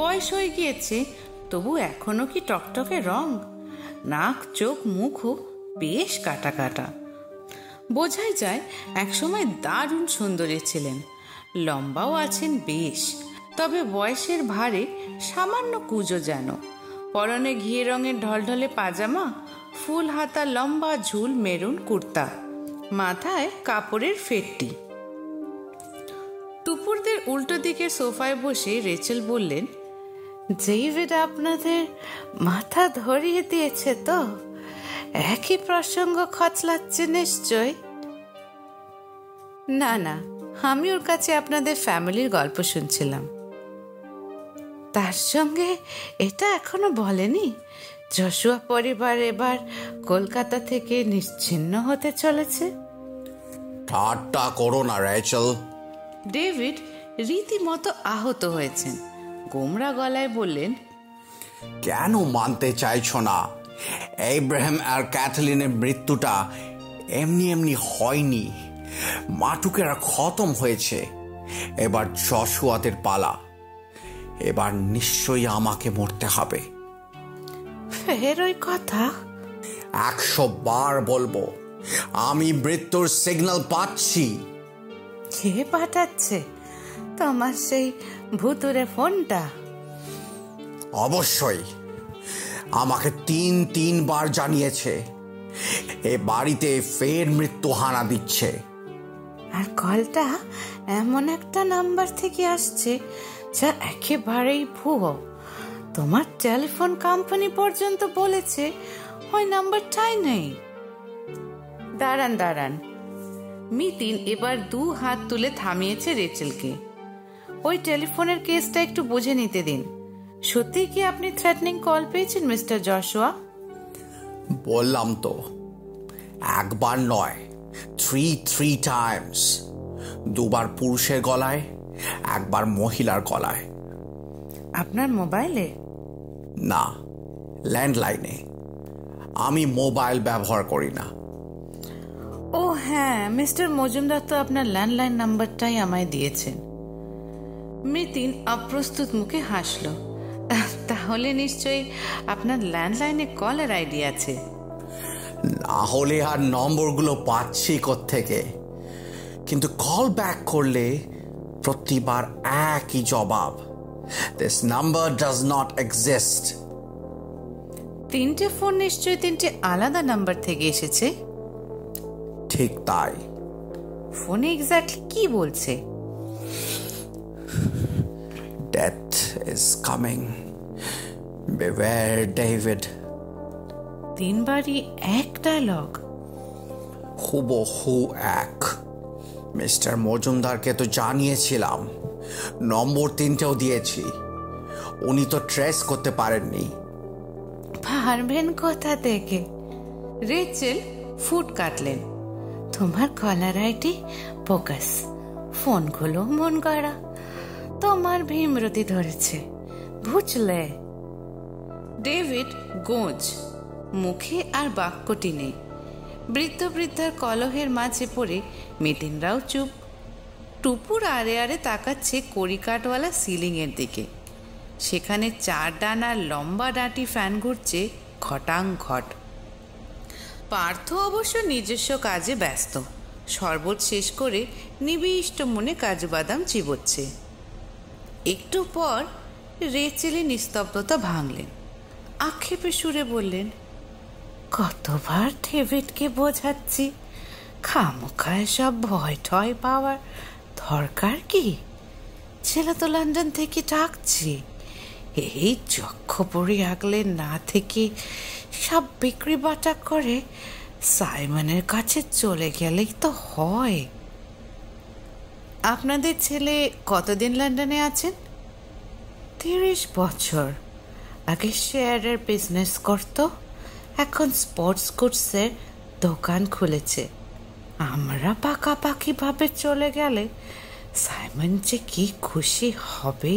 বয়স হয়ে গিয়েছে তবু এখনো কি টকটকে রং, নাক চোখ মুখও বেশ কাটা কাটা, বোঝাই যায় একসময় দারুণ সুন্দরী ছিলেন। লম্বাও আছেন বেশ, তবে বয়সের ভারে সামান্য কুঁজো যেন। পরনে ঘিয়ে রঙের ঢলঢলে পাজামা, ফুল হাতা লম্বা ঝুল মেরুন কুর্তা, মাথায় কাপড়ের ফেটটি, দুপুরদের উল্টো দিকের সোফায় বসে রেচেল বললেন, ডেভিড আপনাদের মাথা ধরিয়ে দিয়েছে তো? একই প্রসঙ্গ খচলাচ্ছে নিশ্চয়। না না, আমি ওর কাছে আপনাদের ফ্যামিলির গল্প শুনছিলাম। তার সঙ্গে এটা এখনো বলেনি জশুয়া পরিবার এবার কলকাতা থেকে নিশ্চিহ্ন হতে চলেছে? ঠাট্টা করো না রেচেল। ডেভিড রীতিমতো আহত হয়েছেন। গোমরা গলায় বললেন, কেন মানতে চাইছো না? ইব্রাহিম আর ক্যাথলিনের মৃত্যুটা এমনি এমনি হয়নি, মাটুকেরা খতম হয়েছে, এবার জশুয়াদের পালা, এবার নিশ্চয়ই আমাকে মরতে হবে। ফের ওই কথা? 100 বার বলবো, আমি মৃত্যুর সিগন্যাল পাচ্ছি। কে পাঠাচ্ছে? তোমার সেই ভুতুরে ফোনটা? অবশ্যই, আমাকে 3-3 বার জানিয়েছে এ বাড়িতে ফের মৃত্যু হানা দিচ্ছে। আর কলটা এমন একটা নাম্বার থেকে আসছে যা একেবারেই ভুয়ো। তোমার টেলিফোন কোম্পানি পর্যন্ত বলেছে ওই নাম্বারটাই নেই। দাঁড়ান দাঁড়ান, মিতিন এবার 2 হাত তুলে থামিয়েছে রেচেলকে। ওই টেলিফোনের কেসটা একটু বুঝে নিতে দিন। সত্যি কি আপনি থ্রেটনিং কল পেয়েছেন মিস্টার জশুয়া? বললাম তো, একবার নয়, 3 টাইমস। 2বার পুরুষের গলায়, একবার মহিলার গলায়। আপনার মোবাইলে? না, ল্যান্ডলাইনে। আমি মোবাইল ব্যবহার করি না। ও হ্যাঁ, মিস্টার মজুমদার তো আপনার ল্যান্ডলাইন নাম্বারটাই আমায় দিয়েছেন। মিতিন অপ্রস্তুত মুখে হাসল। তাহলে নিশ্চয়ই আপনার ল্যান্ডলাইনে কলের আইডি আছে। না হলে আর নম্বরগুলো পাচ্ছি কোত্থেকে? কিন্তু কল ব্যাক করলে প্রতিবার একই জবাব, this number does not exist. 3টে ফোন নিশ্চয়ই 3টে আলাদা নাম্বার থেকে এসেছে। ঠিক তাই। ফোনে এক্স্যাক্টলি কি বলছে? Death is coming. Beware, David. 3 বারই এক ডায়লগ, হুবহু এক। মিস্টার মজুমদারকে তো জানিয়েছিলাম, নম্বর 3টেও দিয়েছি। উনি তো ট্রেস করতে পারেননি। পারবেন কোথা থেকে? রেচেল ফুট কাটলেন। তোমার কলার আইটি ফোকাস, ফোনগুলো মন গড়া, তোমার ভীমরতি ধরেছে, বুঝলে? ডেভিড গোঁজ, মুখে আর বাক্যটি নেই। বৃদ্ধ বৃদ্ধার কলহের মাঝে পড়ে মিতিনরাও চুপ। টুপুর আড়ে আড়ে তাকাচ্ছে কড়িকাঠওয়ালা সিলিংয়ের দিকে। সেখানে 4 ডানার লম্বা ডাঁটি ফ্যান ঘুরছে ঘটাং ঘট। পার্থ অবশ্য নিজস্ব কাজে ব্যস্ত। শরবত শেষ করে নিবিষ্ট মনে কাজু বাদাম চিবোচ্ছে। একটু পর রেচেলে নিস্তব্ধতা ভাঙলেন। আক্ষেপে সুরে বললেন, কতবার ডেভিডকে বোঝাচ্ছি, খামোখায় সব ভয় ঠয় পাওয়ার দরকার কি? ছেলে তো লন্ডন থেকে ডাকছি, এই চক্ষপড়ি আগলে না থেকে সব বিক্রি বাটা করে সাইমনের কাছে চলে গেলেই তো হয়। আপনাদের ছেলে কতদিন লন্ডনে আছেন? 30 বছর। আগে শেয়ারের বিজনেস করত, এখন স্পোর্টস গুডসের দোকান খুলেছে। আমরা পাকাপাকিভাবে চলে গেলে সাইমন যে কি খুশি হবে।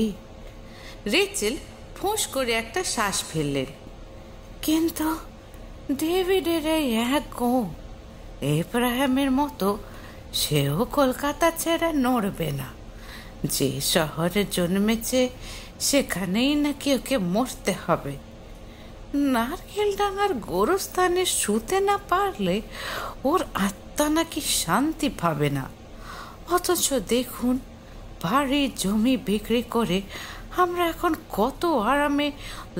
রেচেল ফোঁস করে একটা শ্বাস ফেললেন। কিন্তু ডেভিডের এই গো, ইব্রাহিমের মতো সেও কলকাতা ছেড়ে নড়বে না। যে শহরে জন্মেছে সেখানেই নাকি ওকে মরতে হবে। নারকেলডাঙার গোরস্থানে শুতে না পারলে ওর আত্মা নাকি শান্তি পাবে না। অথচ দেখুন, বাড়ি জমি বিক্রি করে আমরা এখন কত আরামে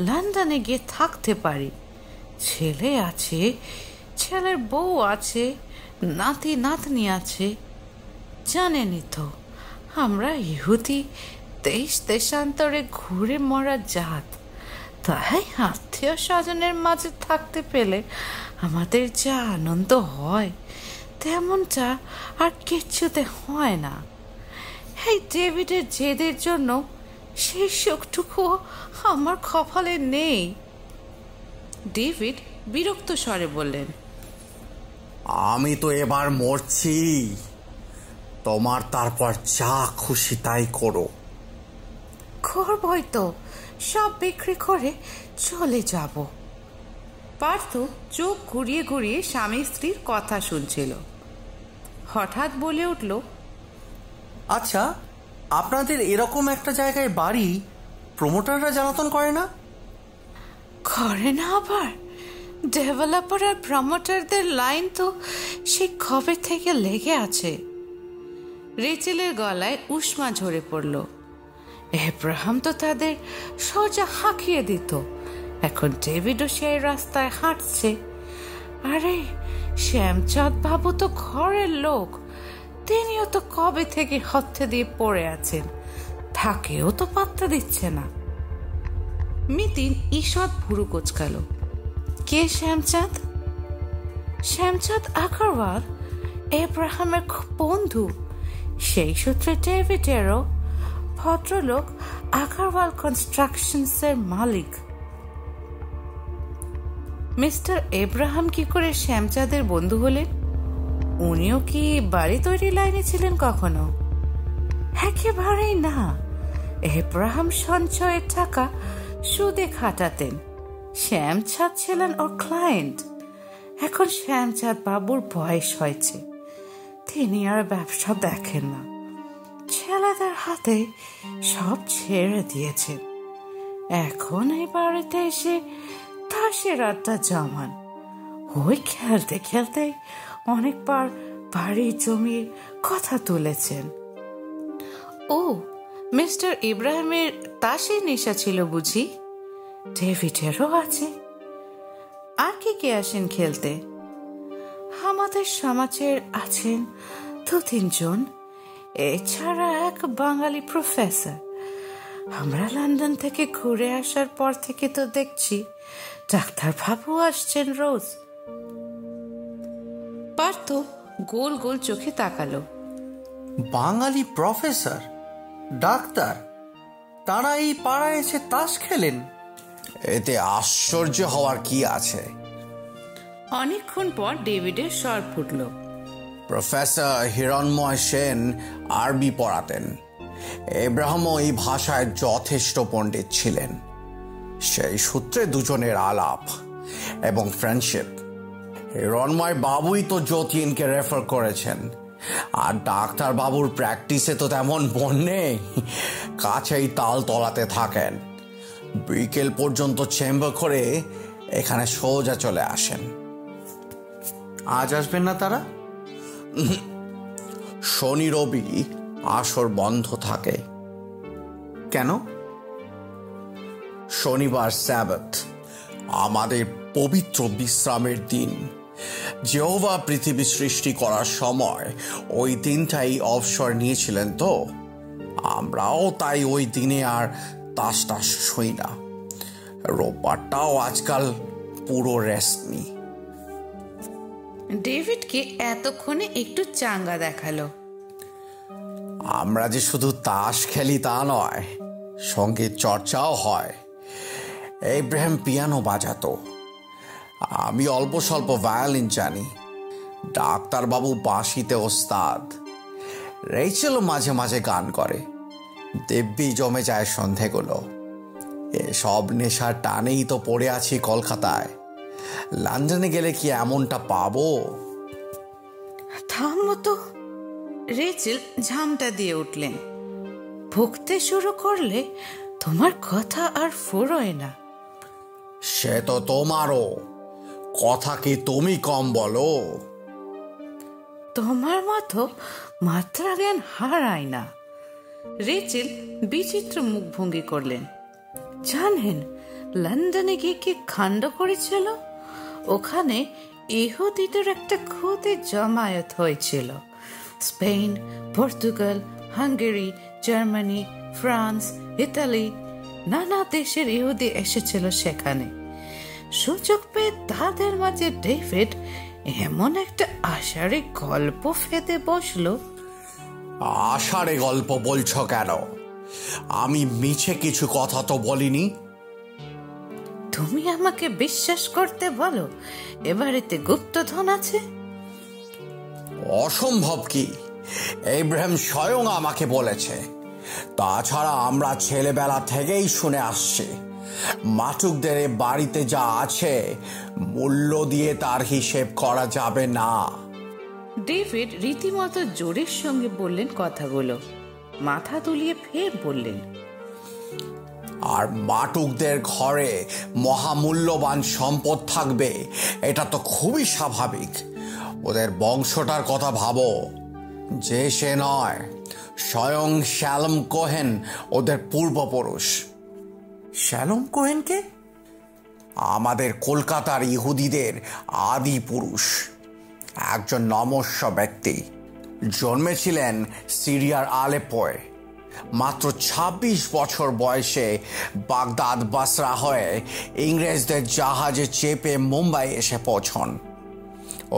লন্ডনে গিয়ে থাকতে পারি। ছেলে আছে, ছেলের বউ আছে, নাতি নাতনি আছে। জানেনি তো আমরা ইহুদি, দেশ দেশান্তরে ঘুরে মরা জাত, তাই আত্মীয় স্বজনের মাঝে থাকতে পেলে আমাদের যা আনন্দ হয় তেমনটা আর কিচ্ছুতে হয় না। এই ডেভিডের জেদের জন্য সেই সুখটুকু আমার কপালে নেই, ডেভিড বিরক্ত স্বরে বললেন। আমি তো এবার মরছি, তোমার তারপর যা খুশি তাই করো। করবই তো, সব বিক্রি করে চলে যাব। পার্থ চোখ ঘুরিয়ে ঘুরিয়ে স্বামী স্ত্রীর কথা শুনছিল, হঠাৎ বলে উঠল, আচ্ছা, আপনাদের এরকম একটা জায়গায় বাড়ি, প্রমোটাররা জ্বালাতন করে না? করে না আবার, ডেভেলপার আর প্রমোটারদের লাইন তো সেই কবে থেকে লেগে আছে। রেচেলের গলায় উষ্মা ঝরে পড়ল। এব্রাহাম তো তাদের সোজা হাঁকিয়ে দিত, এখন ডেভিডও সেই রাস্তায় হাঁটছে। আরে শ্যামচাঁদ বাবু তো ঘরের লোক, তিনিও তো কবে থেকে হত্যা দিয়ে পড়ে আছেন, তাকেও তো পাত্তা দিচ্ছে না। মিতিন ঈষৎ ভুরু কোচকাল। কে শ্যামচাঁদ? শ্যামচাঁদ আগরওয়াল এব্রাহামের বন্ধু, সেই সূত্রে ডেভিডেরও। ভদ্রলোক আগারওয়াল কনস্ট্রাকশনসের মালিক। মিস্টার এব্রাহাম কি করে শ্যামচাঁদের বন্ধু হলেন? উনিও কি বাড়ি তৈরি লাইনে ছিলেন কখনো? একেবারেই না, এব্রাহাম সঞ্চয়ের টাকা সুদে খাটাতেন, শ্যামচাঁদ ছিলেন ওর ক্লায়েন্ট। এখন শ্যামচাঁদ বাবুর বয়স হয়েছে, তিনি আর ব্যবসা দেখেন না, ছেলেদের হাতে সব ছেড়ে দিয়েছেন। এখন এই বাড়িতে এসে তাসের আড্ডা জমান, ওই খেলতে খেলতে অনেকবার বাড়ির জমির কথা তুলেছেন। ও, মিস্টার ইব্রাহিমের তাসের নেশা ছিল বুঝি? ডেভিডেরও আছে। আর কে কে আসেন খেলতে? আমাদের সমাজের আছেন দু তিনজন, এছাড়া এক বাঙালি প্রফেসর। আমরা লন্ডন থেকে ঘুরে আসার পর থেকে তো দেখছি ডাক্তার বাবু আসছেন রোজ। পার্থ গোল গোল চোখে তাকালো। বাঙালি প্রফেসর, ডাক্তার, তারা এই পাড়ায় এসে তাস খেলেন? এতে আশ্চর্য হওয়ার কি আছে? অনেকক্ষণ পর ডেভিডের স্বর ফুটল। প্রফেসর হিরণময় সেন আরবি পড়াতেন। এব্রাহামও এই ভাষায় যথেষ্ট পণ্ডিত ছিলেন, সেই সূত্রে দুজনের আলাপ এবং ফ্রেন্ডশিপ। হিরণময় বাবুই তো যতীনকে রেফার করেছেন, আর ডাক্তার বাবুর প্র্যাকটিসে তো তেমন মন নেই, কাছেই তাল তলাতে থাকেন, বিকেল পর্যন্ত চেম্বার করে এখানে সোজা চলে আসেন। আজ আসবেন না তারা? শনি রবি আসর বন্ধ থাকে। কেন? শনিবার সাবত, আমাদের পবিত্র বিশ্রামের দিন। যহোবা পৃথিবী সৃষ্টি করার সময় ওই দিনটাই অবসর নিয়েছিলেন, তো আমরাও তাই ওই দিনে আর তাস টাস শুই না। রোববারটাও আজকাল পুরো রেস্ট নি। ডেভিডকে এতক্ষণে একটু চাঙ্গা দেখালো। আমরা যে শুধু তাস খেলি তা নয়, সঙ্গে চর্চাও হয়। ইব্রাহিম পিয়ানো বাজাতো, আমি অল্প স্বল্প ভায়োলিন জানি, ডাক্তারবাবু বাঁশিতে ওস্তাদ, রেচেলও মাঝে মাঝে গান করে। দিব্যি জমে যায় সন্ধেগুলো। এসব নেশার টানেই তো পড়ে আছি কলকাতায়, লন্ডনে গেলে কি এমনটা পাবো? থামো তো, রেচেল ঝামটা দিয়ে উঠলেন। ভুগতে শুরু করলে তোমার কথা আর ফুরোয় না। সে তো তোমারও কথা, কি তুমি কম বলো? তোমার মতো মাত্রা জ্ঞান হারায় না। রেচেল বিচিত্র মুখভঙ্গি করলেন। জানেন লন্ডনে গিয়ে কি কাণ্ড করেছিল? ওখানে ইহুদিদের একটা খুদে জমায়েত হয়েছিল, Spain, Portugal, Hungary, Germany, France, Italy, নানা দেশের ইহুদি এসেছিল সেখানে। সুযোগ পেয়ে তাদের মাঝে ডেভিড এমন একটা আষাঢ়ে গল্প ফেঁদে বসলো। আষাঢ়ে গল্প বলছ কেন? আমি মিছে কিছু কথা তো বলিনি। তুমি আমাকে বিশ্বাস করতে বলো এ বাড়িতে গুপ্তধন আছে? অসম্ভব কি, ইব্রাহিম স্বয়ং আমাকে বলেছে। তাছাড়া আমরা ছেলেবেলা থেকেই শুনে আসছি মাটুকদের বাড়িতে যা আছে মূল্য দিয়ে তার হিসেব করা যাবে না। ডেভিড রীতিমতো জোরের সঙ্গে বললেন কথাগুলো, মাথা তুলিয়ে ফের বললেন, আর মাটুকদের ঘরে মহামূল্যবান সম্পদ থাকবে এটা তো খুবই স্বাভাবিক। ওদের বংশটার কথা ভাবো, যে সে নয়, স্বয়ং শ্যালম কোহেন ওদের পূর্বপুরুষ। শ্যালম কোহেনকে? আমাদের কলকাতার ইহুদিদের আদি পুরুষ, একজন নমস্য ব্যক্তি। জন্মেছিলেন সিরিয়ার আলেপোয়। মাত্র ২৬ বছর বয়সে বাগদাদ বাসরা হয়ে ইংরেজদের জাহাজে চেপে মুম্বাই এসে পৌঁছন।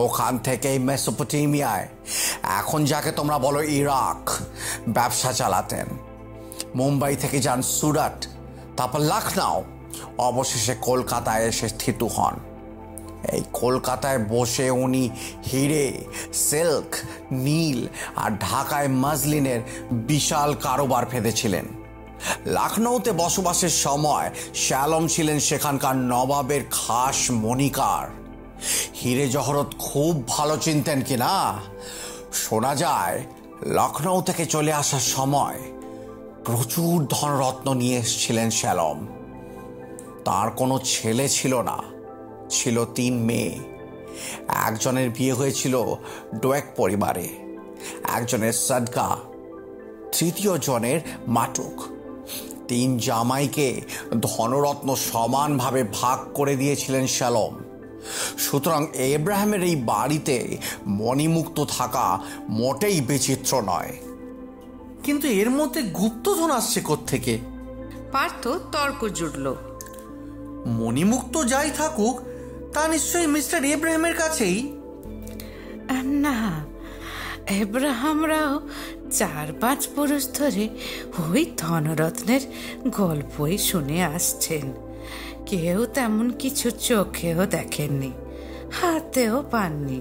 ওখান থেকেই মেসোপটেমিয়ায়, এখন যাকে তোমরা বলো ইরাক, ব্যবসা চালাতেন। মুম্বাই থেকে যান সুরাট, তারপর লখনউ, অবশেষে কলকাতায় এসে স্থিত হন। এই কলকাতায় বসে উনি হিরে, সিল্ক, নীল আর ঢাকায় মজলিনের বিশাল কারোবার ফেঁদেছিলেন। লখনৌতে বসবাসের সময় শ্যালম ছিলেন সেখানকার নবাবের খাস মণিকার। হিরে জহরত খুব ভালো চিনতেন কিনা শোনা যায় লখনৌ থেকে চলে আসার সময় প্রচুর ধনরত্ন নিয়ে এসেছিলেন শ্যালম। তার কোনো ছেলে ছিল না, ছিল 3 মেয়ে। একজনের বিয়ে হয়েছিল ডোয়েক পরিবারে, একজনের সদকা, 3য় জনের মাটুক। 3 জামাইকে ধনরত্ন সমানভাবে ভাগ করে দিয়েছিলেন শ্যালম। সুতরাং ইব্রাহিমের এই বাড়িতে মণিমুক্ত থাকা মোটেই বিচিত্র নয়। কিন্তু এর মধ্যে গুপ্তধন আসছে কোত্থেকে? পার্থ তর্ক জুড়ল। মণিমুক্ত যাই থাকুক তা নিশ্চয়ই মিস্টার ইব্রাহিমের কাছেই। না, ইব্রাহিমরাও 4-5 পুরুষ ধরে ওই ধনরত্নের গল্পই শুনে আসছেন। কেউ তেমন কিছু চোখেও দেখেননি, হাতেও পাননি।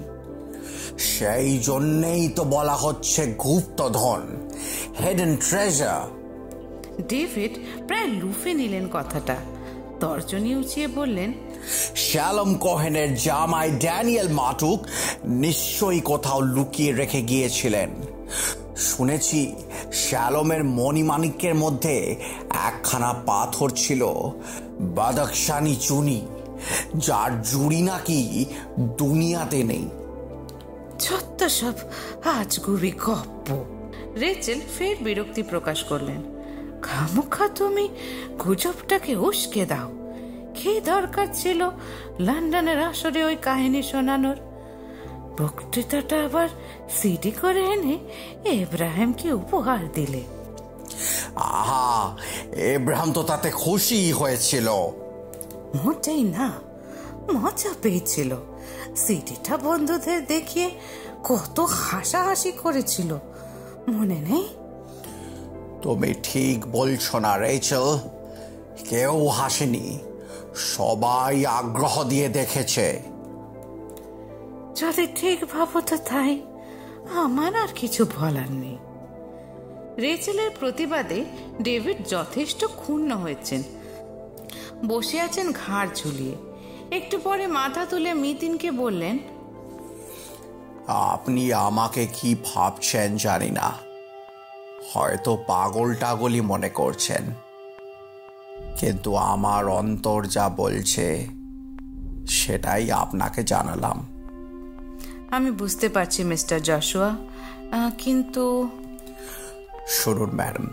সেই জন্যেই তো বলা হচ্ছে গুপ্তধন, হিডেন ট্রেজার। ডেভিড প্রায় লুফে নিলেন কথাটা, তর্জনী উঁচিয়ে বললেন, শ্যালম কোহেনের জামাই ড্যানিয়েল মাটুক নিশ্চয়ই কোথাও লুকিয়ে রেখে গিয়েছিলেন। শুনেছি শ্যালমের মণিমাণিক্যের মধ্যে একখানা পাথর ছিল বাদাকশানি চুনি, যার জুড়ি নাকি দুনিয়াতে নেই। ছত্তা সব আজগুবি গপ্প। রেচেল ফের বিরক্তি প্রকাশ করলেন, খামোখা তুমি গুজবটাকে উস্কে দাও। কি দরকার ছিল লন্ডনের আসরে ওই কাহিনী শোনানোর? বক্তৃতাটা আবার সিডি করে এনে ইব্রাহিমকে উপহার দিলে। আহা, ইব্রাহিম তো তাতে খুশি হয়েছিল। মোটেই না, মজা পেয়েছিল। সিডিটা বন্ধুদের দেখিয়ে কত হাসাহাসি করেছিল, মনে নেই? তুমি ঠিক বলছ না রেচেল, কেউ হাসেনি, সবাই আগ্রহ দিয়ে দেখেছে। যদি ঠিক ভাবো তো তাই, আমার আর কিছু বলার নেই। রেচেলের প্রতিবাদে ডেভিড যথেষ্ট ক্ষুণ্ণ হয়েছেন, বসে আছেন ঘাড় ঝুলিয়ে। একটু পরে মাথা তুলে মিতিনকে বললেন, আপনি আমাকে কি ভাবছেন জানি না, হয়তো পাগল টাগলি মনে করছেন, কিন্তু আমার অন্তর যা বলছে সেটাই আপনাকে জানালাম। আমি বুঝতে পারছি মিস্টার জশুয়া, কিন্তু শুনুন ম্যাডাম,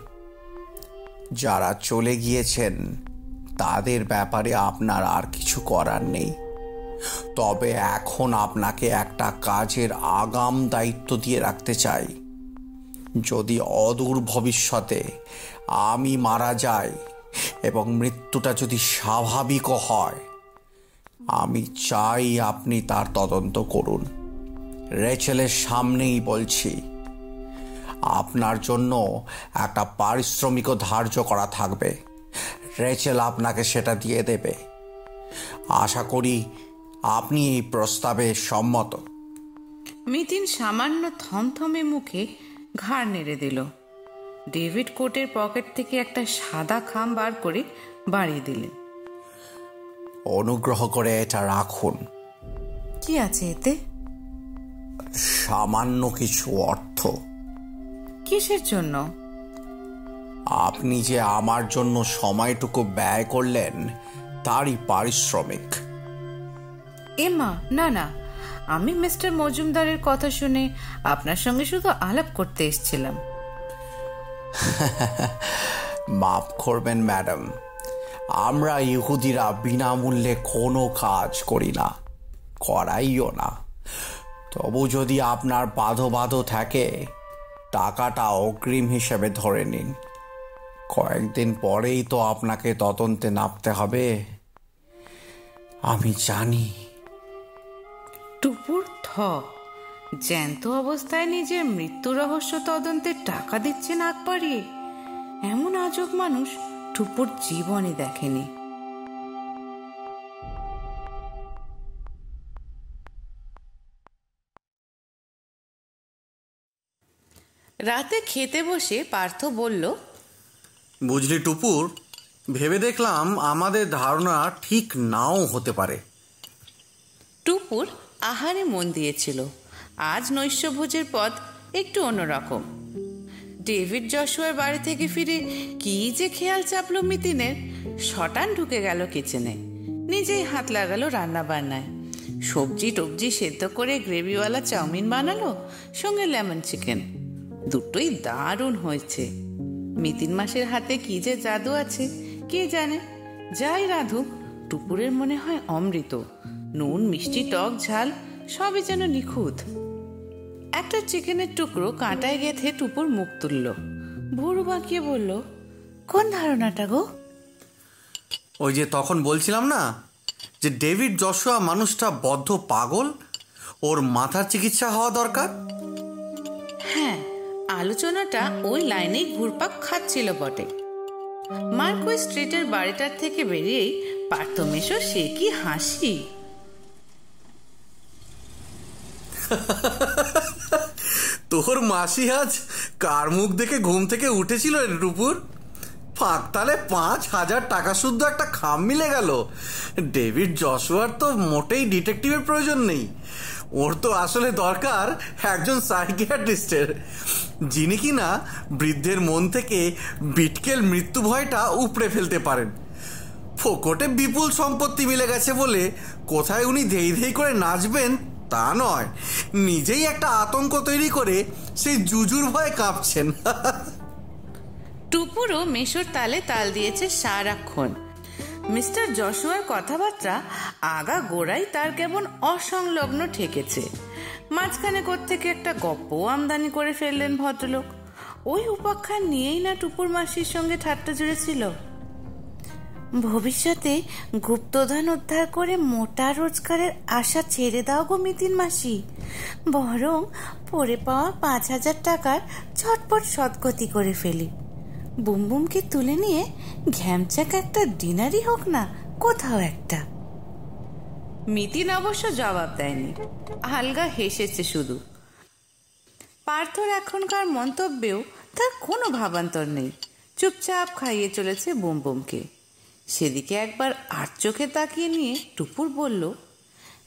যারা চলে গিয়েছেন তাদের ব্যাপারে আপনার আর কিছু করার নেই। তবে এখন আপনাকে একটা কাজের আগাম দায়িত্ব দিয়ে রাখতে চাই। যদি অদূর ভবিষ্যতে আমি মারা যাই এবং মৃত্যুটা যদি স্বাভাবিকও হয়, আমি চাই আপনি তার তদন্ত করুন। রেচেলের সামনেই বলছি, আপনার জন্য একটা পারিশ্রমিকও ধার্য করা থাকবে। রেচেল আপনাকে সেটা দিয়ে দেবে। আশা করি আপনি এই প্রস্তাবে সম্মত। মিতিন সামান্য থমথমে মুখে ঘাড় নেড়ে দিল। ডেভিড কোটের পকেট থেকে একটা সাদা খাম বার করে বাড়িয়ে দিলেন। অনুগ্রহ করে এটা রাখুন। কি আছে এতে? সামান্য কিছু অর্থ। কিসের জন্য? আপনি যে আমার জন্য সময়টুকু ব্যয় করলেন তারই পারিশ্রমিক। এমা, না না, আমি মিস্টার মজুমদারের কথা শুনে আপনার সঙ্গে শুধু আলাপ করতে এসেছিলাম। মাফ করবেন ম্যাডাম, আমরা ইহুদিরা বিনামূল্যে কোনো কাজ করি না, করাইও না। তবু যদি আপনার বাধো থাকে, টাকাটা অগ্রিম হিসেবে ধরে নিন। কয়েকদিন পরেই তো আপনাকে তদন্তে নামতে হবে, আমি জানি। টুপুর জ্যান্ত অবস্থায় নিজের মৃত্যু রহস্য তদন্তে টাকা দিচ্ছেন আগ পাড়িয়ে, এমন আজব মানুষ টুপুর জীবনে দেখেনি। রাতে খেতে বসে পার্থ বলল, বুঝলি টুপুর, ভেবে দেখলাম আমাদের ধারণা ঠিক নাও হতে পারে। টুপুর আহারে মন দিয়েছিল। আজ নৈশভোজের পথ একটু অন্যরকম। ডেভিড জশুয়ার বাড়ি থেকে ফিরে কি যে খেয়াল চাপল মিতিনের! শটান ঢুকে গেল কিচেনে, নিজেই হাত লাগালো রান্না বান্নায়। সবজি টবজি সেদ্ধ করে গ্রেভিওয়ালা চাউমিন বানালো, সঙ্গে লেমন চিকেন। দুটোই দারুণ হয়েছে। মিতিন মাসির হাতে কি যে জাদু আছে কে জানে! যাই রাধুক, টুপুরের মনে হয় অমৃত। নুন, মিষ্টি, টক, ঝাল সবই যেন নিখুঁত। একটা চিকেনের টুকরো কাঁটায় গেঁথে টুপুর মুখ তুলল, ভুরু বাঁকিয়ে বলল, কোন ধারণাটা গো? ওই যে তখন বলছিলাম না, যে ডেভিড জশুয়া মানুষটা বদ্ধ পাগল, ওর মাথার চিকিৎসা হওয়া দরকার। হ্যাঁ, আলোচনাটা ওই লাইনেই ঘুরপাক খাচ্ছিল বটে। মার্কুই স্ট্রিটের বাড়িটার থেকে বেরিয়েই পার্থমেশো সে কি হাসি! তোর মাসি আজ কার মুখ দেখে ঘুম থেকে উঠেছিল রে টুপুর? ফাঁকতালে 5000 টাকা শুদ্ধ একটা খাম মিলে গেল। ডেভিড জশুয়ার তো মোটেই ডিটেকটিভের প্রয়োজন নেই, ওর তো আসলে দরকার একজন সাইকিয়াট্রিস্টের, যিনি কিনা বৃদ্ধের মন থেকে বিটকেল মৃত্যু ভয়টা উপড়ে ফেলতে পারেন। ফোকটে বিপুল সম্পত্তি মিলে গেছে বলে কোথায় উনি ধেই ধেই করে নাচবেন তা নয়, নিজেই একটা আতঙ্ক তৈরি করে সেই জুজুর ভয়ে কাঁপছেন। টুপুরও মেশোর তালে তাল দিয়েছে সারাক্ষণ। মিস্টার জশুয়ার কথাবার্তা আগা গোড়াই তার কেমন অসংলগ্ন ঠেকেছে। মাঝখানে কোত্থেকে একটা গপ্প আমদানি করে ফেললেন ভদ্রলোক। ওই উপাখ্যান নিয়েই না টুপুর মাসির সঙ্গে ঠাট্টা জুড়েছিল। ভবিষ্যতে গুপ্তধন উদ্ধার করে মোটা রোজগারের আশা ছেড়ে দাও গো মিতিন মাসি, বরং পরে পাওয়া 5000 টাকার ছটপট সৎগতি করে ফেলি। বুমবুমকে তুলে নিয়ে ঘ্যামচাক একটা ডিনারই হোক না কোথাও একটা। মিতিন অবশ্য জবাব দেয়নি, হালকা হেসেছে শুধু। পার্থর এখনকার মন্তব্যেও তার কোনো ভাবান্তর নেই, চুপচাপ খাইয়ে চলেছে বুমবুমকে। সেদিকে একবার আর চোখে তাকিয়ে নিয়ে টুপুর বলল,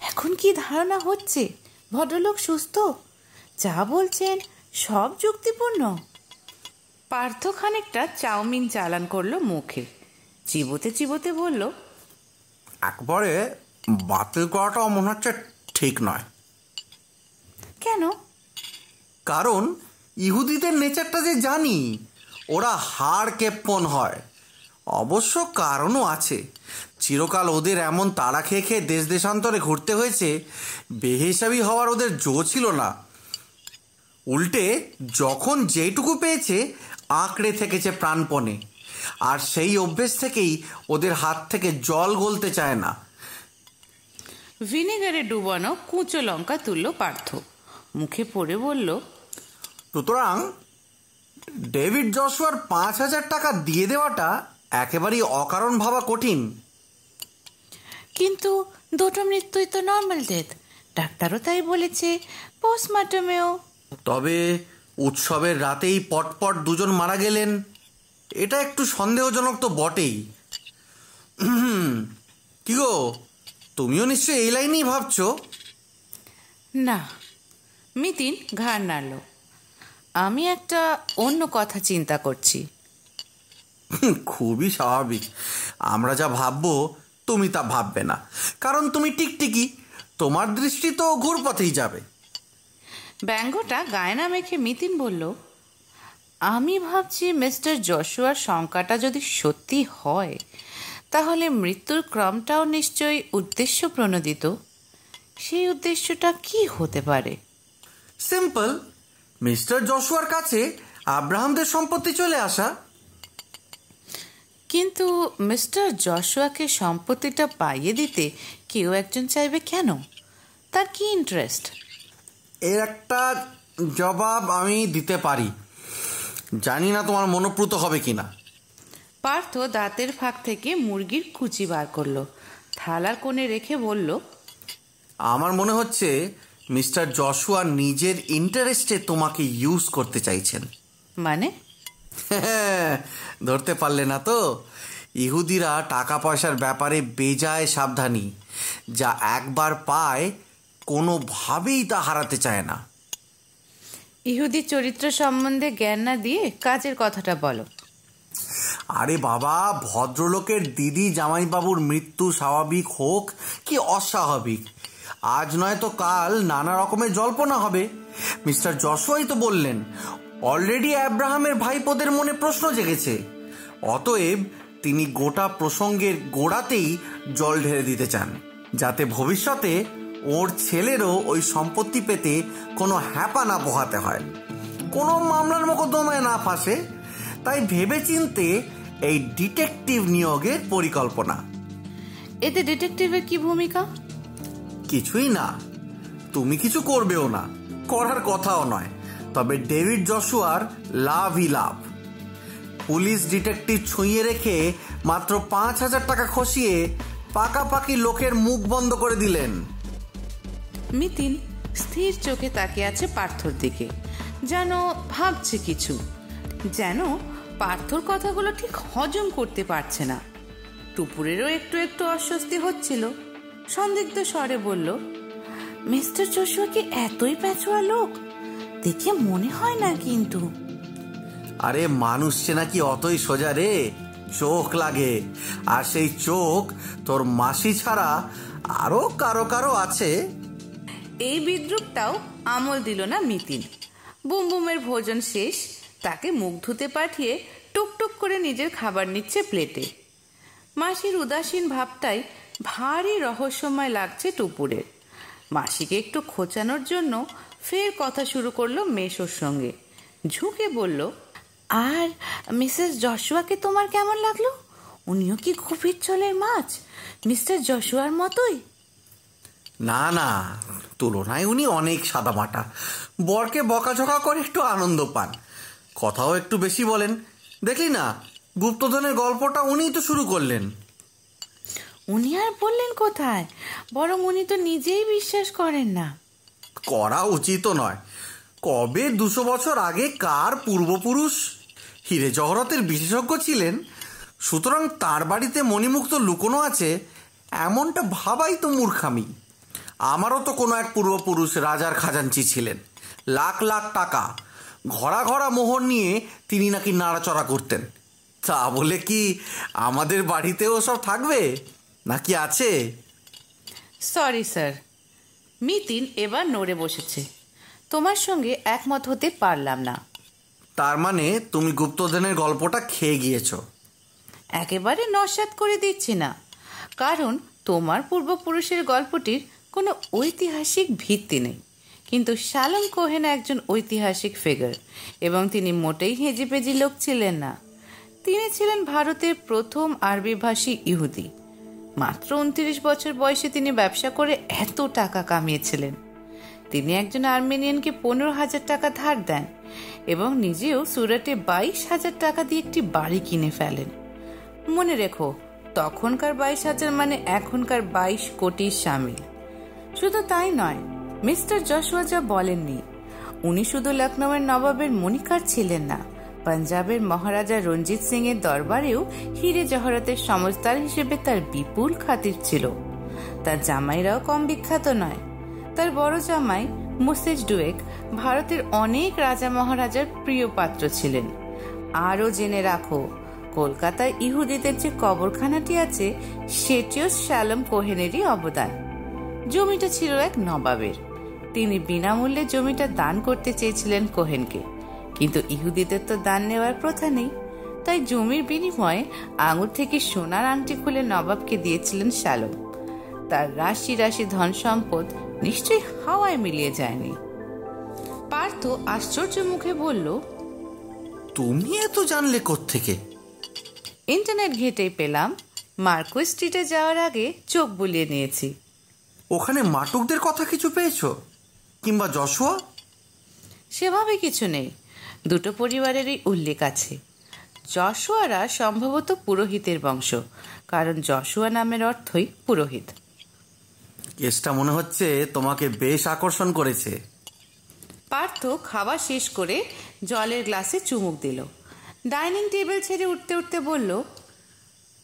এখন কি ধারণা হচ্ছে ভদ্রলোক সুস্থ? যা বলছেন সব যুক্তিপূর্ণ। পার্থ খানিকটা চাউমিন চালান করলো মুখে, চিবোতে চিবোতে বলল, একবারে বাতিল করাটাও মনে হচ্ছে ঠিক নয়। কেন? কারণ ইহুদিদের নেচারটা যে জানি, ওরা হাড় কেপ্পন হয়। অবশ্য কারণও আছে, চিরকাল ওদের এমন তাড়া খেয়ে খেয়ে দেশ দেশান্তরে ঘুরতে হয়েছে, বেহিসাবি হওয়ার ওদের জো ছিল না। উল্টে যখন যেইটুকু পেয়েছে আঁকড়ে থেকেছে প্রাণপণে, আর সেই অভ্যেস থেকেই ওদের হাত থেকে জল গলতে চায় না। ভিনেগারে ডুবানো কুঁচো লঙ্কা তুলল পার্থ, মুখে পড়ে বলল, সুতরাং ডেভিড জশুয়ার 5,000 টাকা দিয়ে দেওয়াটা একেবারেই অকারণ ভাবা কঠিন। কিন্তু দুটো মৃত্যুই তো নর্মাল ডেথ, ডাক্তারও তাই বলেছে, পোস্টমর্টমেও। তবে উৎসবের রাতেই পটপট দুজন মারা গেলেন, এটা একটু সন্দেহজনক তো বটেই। কি গো, তুমিও নিশ্চয়ই এই লাইনেই ভাবছ? না, মিতিন ঘাড় নাড়ল, আমি একটা অন্য কথা চিন্তা করছি। খুবই স্বাভাবিক, আমরা যা ভাববো তুমি তা ভাববে না, কারণ তুমি টিকটিকি, তোমার দৃষ্টি তো ঘুরপথেই যাবে। ব্যঙ্গটা গায়ে না মেখে মিতিন বলল, আমি ভাবছি মিস্টার জশুয়ার শঙ্কাটা যদি সত্যি হয়, তাহলে মৃত্যুর ক্রমটাও নিশ্চয়ই উদ্দেশ্য প্রণোদিত। সেই উদ্দেশ্যটা কি হতে পারে? সিম্পল, মিস্টার জশুয়ার কাছে আব্রাহামদের সম্পত্তি চলে আসা। কিন্তু মিস্টার জশুয়াকে সম্পত্তিটা পাইয়ে দিতে কেউ একজন চাইবে কেন? তার কি ইন্টারেস্ট? এর একটা জবাব আমি দিতে পারি, জানি না তোমার মনোপ্রুত হবে কিনা। পার্থ দাঁতের ফাঁক থেকে মুরগির কুচি বার করল, থালার কোণে রেখে বলল, আমার মনে হচ্ছে মিস্টার জশুয়া নিজের ইন্টারেস্টে তোমাকে ইউজ করতে চাইছেন। মানে? ধরতে পারলে না তো? ইহুদিরা টাকা পয়সার ব্যাপারে বেজায় সাবধানী, যা একবার পায় কোনোভাবেই তা হারাতে চায় না। ইহুদি চরিত্র সম্বন্ধে জ্ঞান না দিয়ে কাজের কথাটা বলো। আরে বাবা, ভদ্রলোকের দিদি জামাইবাবুর মৃত্যু স্বাভাবিক হোক কি অস্বাভাবিক, আজ নয় তো কাল নানা রকমের জল্পনা হবে। মিস্টার জশুয়াই তো বললেন, অলরেডি আব্রাহামের ভাইপোদের মনে প্রশ্ন জেগেছে। অতএব তিনি গোটা প্রসঙ্গের গোড়াতেই জল ঢেলে দিতে চান, যাতে ভবিষ্যতে ওর ছেলেরও ওই সম্পত্তি পেতে কোনো হ্যাপা না পোহাতে হয়, কোনো মামলার মোকদ্দমায় না ফাঁসে। তাই ভেবে চিনতে এই ডিটেকটিভ নিয়োগের পরিকল্পনা। এতে ডিটেকটিভের কি ভূমিকা? কিছুই না, তুমি কিছু করবেও না, করার কথাও নয়। তবে ডেভিড জশুয়ার লাভই লাভ। পুলিশ ডিটেকটিভ ছুঁয়ে রেখে মাত্র 5,000 টাকা খসিয়ে পাকাপাকি লোকের মুখ বন্ধ করে দিলেন। মিতিন স্থির চোখে তাকিয়ে আছে পার্থর দিকে, যেন ভাবছে কিছু, যেন পার্থর কথাগুলো ঠিক হজম করতে পারছে না। টুপুরেরও একটু একটু অস্বস্তি হচ্ছিল। সন্দিগ্ধ স্বরে বলল, মিস্টার জশুয়া কি এতই প্যাঁচোয়া লোক? দেখে মনে হয় না কিন্তু। আরে মানুষ চেনা কি অতই সোজা রে? চোখ লাগে, আর সেই চোখ তোর মাসি ছাড়া আরো কারো কারো আছে। এই বিদ্রুপটাও আমল দিল না মিতিন। বুমবুমের ভোজন শেষ, তাকে মুখ ধুতে পাঠিয়ে টুকটুক করে নিজের খাবার নিচ্ছে প্লেটে। মাসির উদাসীন ভাবটাই ভারী রহস্যময় লাগছে টুপুরের। মাসিকে একটু খোঁচানোর জন্য ফের কথা শুরু করলো মেশোর সঙ্গে, ঝুঁকে বলল, আর মিসেস জশুয়াকে তোমার কেমন লাগলো? উনিও কি খুপির চলের মাছ, মিস্টার জশুয়ার মতোই? না না, তুলনায় উনি অনেক সাদামাটা। বরকে বকাঝকা করে একটু আনন্দ পান, কথাও একটু বেশি বলেন। দেখলি না, গুপ্তধনের গল্পটা উনিই তো শুরু করলেন। উনি আর বললেন কোথায়, বরং উনি তো নিজেই বিশ্বাস করেন না। করা উচিত নয়। কবে 200 বছর আগে কার পূর্বপুরুষ হীরে জহরতের বিশেষজ্ঞ ছিলেন, সুতরাং তার বাড়িতে মণিমুক্ত লুকোনো আছে, এমনটা ভাবাই তো মূর্খামি। আমারও তো কোনো এক পূর্বপুরুষ রাজার খাজাঞ্চি ছিলেন, লাখ লাখ টাকা ঘরা ঘরা মোহর নিয়ে তিনি নাকি নাড়াচড়া করতেন। তা বলে কি আমাদের বাড়িতেও সব থাকবে নাকি আছে? সরি স্যার, মিতিন এবার নড়ে বসেছে, তোমার সঙ্গে একমত হতে পারলাম না। তার মানে তুমি গুপ্তধনের গল্পটা খেয়ে গিয়েছ? একেবারে নস্যাৎ করে দিচ্ছি না, কারণ তোমার পূর্বপুরুষের গল্পটির কোনো ঐতিহাসিক ভিত্তি নেই। কিন্তু শালম কোহেন একজন ঐতিহাসিক ফিগার এবং তিনি মোটেই হেজিপেজি লোক ছিলেন না। তিনি ছিলেন ভারতের প্রথম আরবিভাষী ইহুদি। মাত্র ২৯ বছর বয়সে তিনি ব্যবসা করে এত টাকা কামিয়েছিলেন। তিনি একজন আর্মেনিয়ানকে ১৫,০০০ টাকা ধার দেন এবং নিজেও সুরাটে ২২,০০০ টাকা দিয়ে একটি বাড়ি কিনে ফেলেন। মনে রেখো, তখনকার ২২,০০০ মানে এখনকার ২২ কোটির সামিল। শুধু তাই নয়, মিস্টার জশুয়া যা বলেননি, উনি শুধু লখনৌয়ের নবাবের মনিকার ছিলেন না, পাঞ্জাবের মহারাজা রঞ্জিত সিং এর দরবারেও হীরে জহরতের সমজদার হিসেবে তার বিপুল খ্যাতি ছিল। তার জামাইরাও কম বিখ্যাত নয়। তার বড় জামাই মুসেজ ডুয়েক ভারতের অনেক রাজা মহারাজার প্রিয় পাত্র ছিলেন। আরও জেনে রাখো, কলকাতায় ইহুদিদের যে কবরখানাটি আছে সেটিও শ্যালম কোহেনেরই অবদান। জমিটা ছিল এক নবাবের। তিনি বিনামূল্যে জমিটা দান করতে চেয়েছিলেন কোহেনকে, কিন্তু ইহুদিদের তো দান নেওয়ার প্রথা নেই। তাই জমির বিনিময়ে আঙুর থেকে সোনার আংটি খুলে নবাবকে দিয়েছিলেন শ্যালম। তার রাশি রাশি ধন সম্পদ নিশ্চয়ই হাওয়ায় মিলিয়ে যায়নি। পার্থ আশ্চর্য মুখে বলল, তুমি এত জানলে কোত্থেকে? ইন্টারনেট ঘেটেই পেলাম। মার্কুইস স্ট্রিটে যাওয়ার আগে চোখ বুলিয়ে নিয়েছি। ওখানে মাটুকদের কথা কিছু পেয়েছো কিংবা জশুয়া? সেভাবে কিছু নেই। দুটো পরিবারেরই উল্লেখ আছে। জশুয়ারা সম্ভবত পুরোহিতের বংশ, কারণ জশুয়া নামের অর্থই পুরোহিত। কেসটা মনে হচ্ছে তোমাকে বেশ আকর্ষণ করেছে। পার্থ খাওয়া শেষ করে জলের গ্লাসে চুমুক দিল। ডাইনিং টেবিল ছেড়ে উঠতে উঠতে বলল,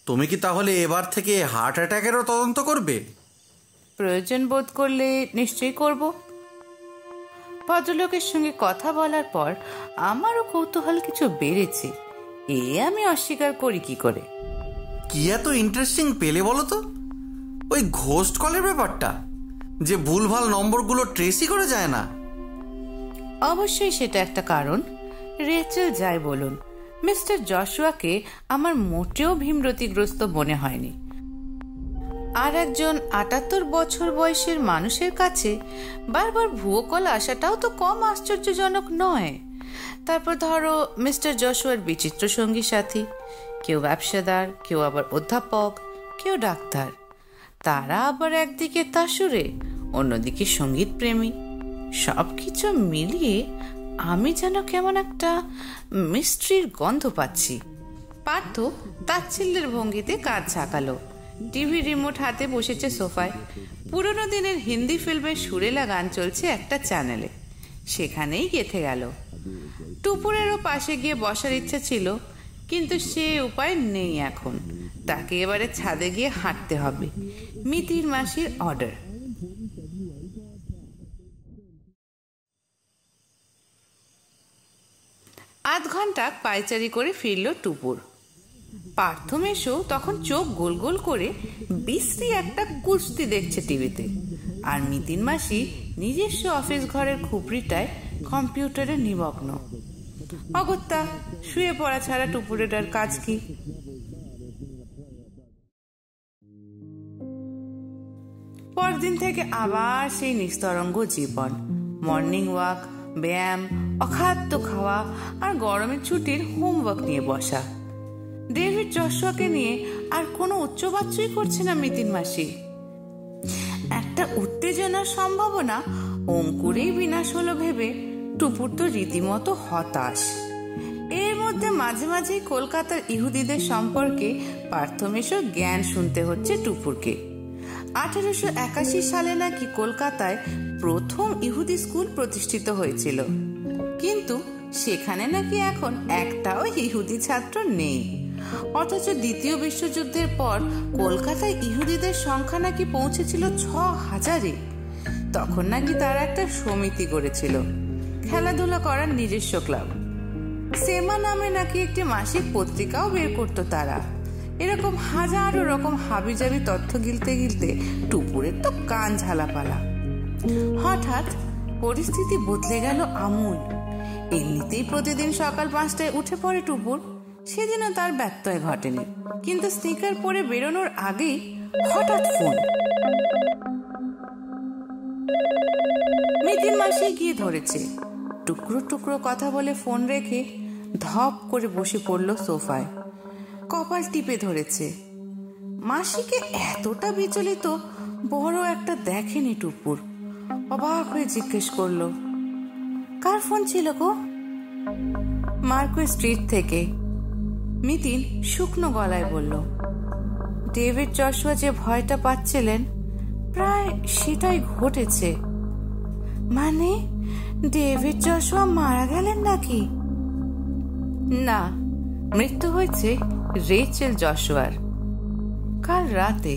তুমি কি তাহলে এবার থেকে হার্ট অ্যাটাকেরও তদন্ত করবে? প্রয়োজন বোধ করলে নিশ্চয়ই করব। ভদ্রলোকের সঙ্গে কথা বলার পর আমারও কৌতূহল কিছু বেড়েছে। এ আমি অস্বীকার করি কি করে? কি এত ইন্টারেস্টিং পেলে বলো তো? ওই ঘোস্ট কলের ব্যাপারটা, যে ভুলভাল নম্বরগুলো ট্রেসই করা যায় না। অবশ্যই সেটা একটা কারণ। রেচেল যাই বলুন, মিস্টার জশুয়াকে আমার মোটেও ভীমরতিগ্রস্ত মনে হয়নি। আর একজন ৭৮ বছর বয়সের মানুষের কাছে বারবার ভুয়ো কল আসাটাও তো কম আশ্চর্যজনক নয়। তারপর ধরো মিস্টার জশুয়ার বিচিত্র সঙ্গী সাথী, কেউ ব্যবসাদার, কেউ আবার অধ্যাপক, কেউ ডাক্তার। তারা আবার একদিকে তাসুরে, অন্যদিকে সঙ্গীত প্রেমী। সব কিছু মিলিয়ে আমি যেন কেমন একটা মিস্ট্রির গন্ধ পাচ্ছি। পার্থ তাচ্ছিল্যের ভঙ্গিতে কাজ ঝাঁকালো। টিভি রিমোট হাতে বসেছে সোফায়। পুরোনো দিনের হিন্দি ফিল্মের সুরেলা গান চলছে একটা চ্যানেলে, সেখানেই গেঁথে গেল। টুপুরেরও পাশে গিয়ে বসার ইচ্ছা ছিল, কিন্তু সে উপায় নেই এখন। তাকে এবারে ছাদে গিয়ে হাঁটতে হবে। মিতির মাসির অর্ডার। আধ ঘন্টা পায়চারি করে ফিরল টুপুর। পার্থমেশও তখন চোখ গোল গোল করে বিশ্রী একটা কুস্তি দেখছে টিভিতে, আর মিতিন মাসি নিজস্ব অফিস ঘরের খুপড়িটায় কম্পিউটারে নিমগ্ন। অগত্যা শুয়ে পড়া ছাড়া টুপুরের আর কাজ কি? পরদিন থেকে আবার সেই নিস্তরঙ্গ জীবন, মর্নিং ওয়াক, ব্যায়াম, অখাদ্য খাওয়া আর গরমের ছুটির হোমওয়ার্ক নিয়ে বসা। ডেভিড জশুয়াকে নিয়ে আর কোনো উচ্চবাচ্যই করছে না মিতিন মাসি। একটা উত্তেজনার সম্ভাবনা অঙ্কুরেই বিনাশ হলো ভেবে টুপুর তো রীতিমতো হতাশ। এর মধ্যে মাঝে মাঝেই কলকাতার ইহুদিদের সম্পর্কে পার্থমেশর জ্ঞান শুনতে হচ্ছে টুপুরকে। ১৮৮১ সালে নাকি কলকাতায় প্রথম ইহুদি স্কুল প্রতিষ্ঠিত হয়েছিল, কিন্তু সেখানে নাকি এখন একটাও ইহুদি ছাত্র নেই। অথচ দ্বিতীয় বিশ্বযুদ্ধের পর কলকাতায় ইহুদিদের সংখ্যা নাকি পৌঁছেছিল ৬,০০০-এ। তখন নাকি তারা একটা সমিতি গড়েছিল, খেলাধুলা করার নিজস্ব ক্লাব। সেমা নামে নাকি একটি মাসিক পত্রিকাও বের করতো তারা। এরকম হাজারো রকম হাবিজাবি তথ্য গিলতে গিলতে টুপুরের তো কান ঝালাপালা। হঠাৎ পরিস্থিতি বদলে গেল আমূল। এমনিতেই প্রতিদিন সকাল ৫টায় উঠে পড়ে টুপুর, সেদিনও তার ব্যত্যয় ঘটেনি। কিন্তু স্নিকার পরে বেরোনোর আগেই হঠাৎ ফোন। মিতিন মাসি গিয়ে ধরেছে। টুকরো টুকরো কথা বলে ফোন রেখে ধপ করে বসে পড়ল সোফায়। কপাল টিপে ধরেছে। মাসিকে এতটা বিচলিত বড় একটা দেখেনি টুপুর। অবাক হয়ে জিজ্ঞেস করল, কার ফোন ছিল গো? মার্কুই স্ট্রিট থেকে, মিতিন শুকনো গলায় বলল। ডেভিড জশুয়া যে ভয়টা পাচ্ছিলেন প্রায় সেটাই ঘটেছে। মানে ডেভিড জশুয়া মারা গেলেন নাকি? না, মৃত্যু হয়েছে রেচেল জশুয়ার কাল রাতে।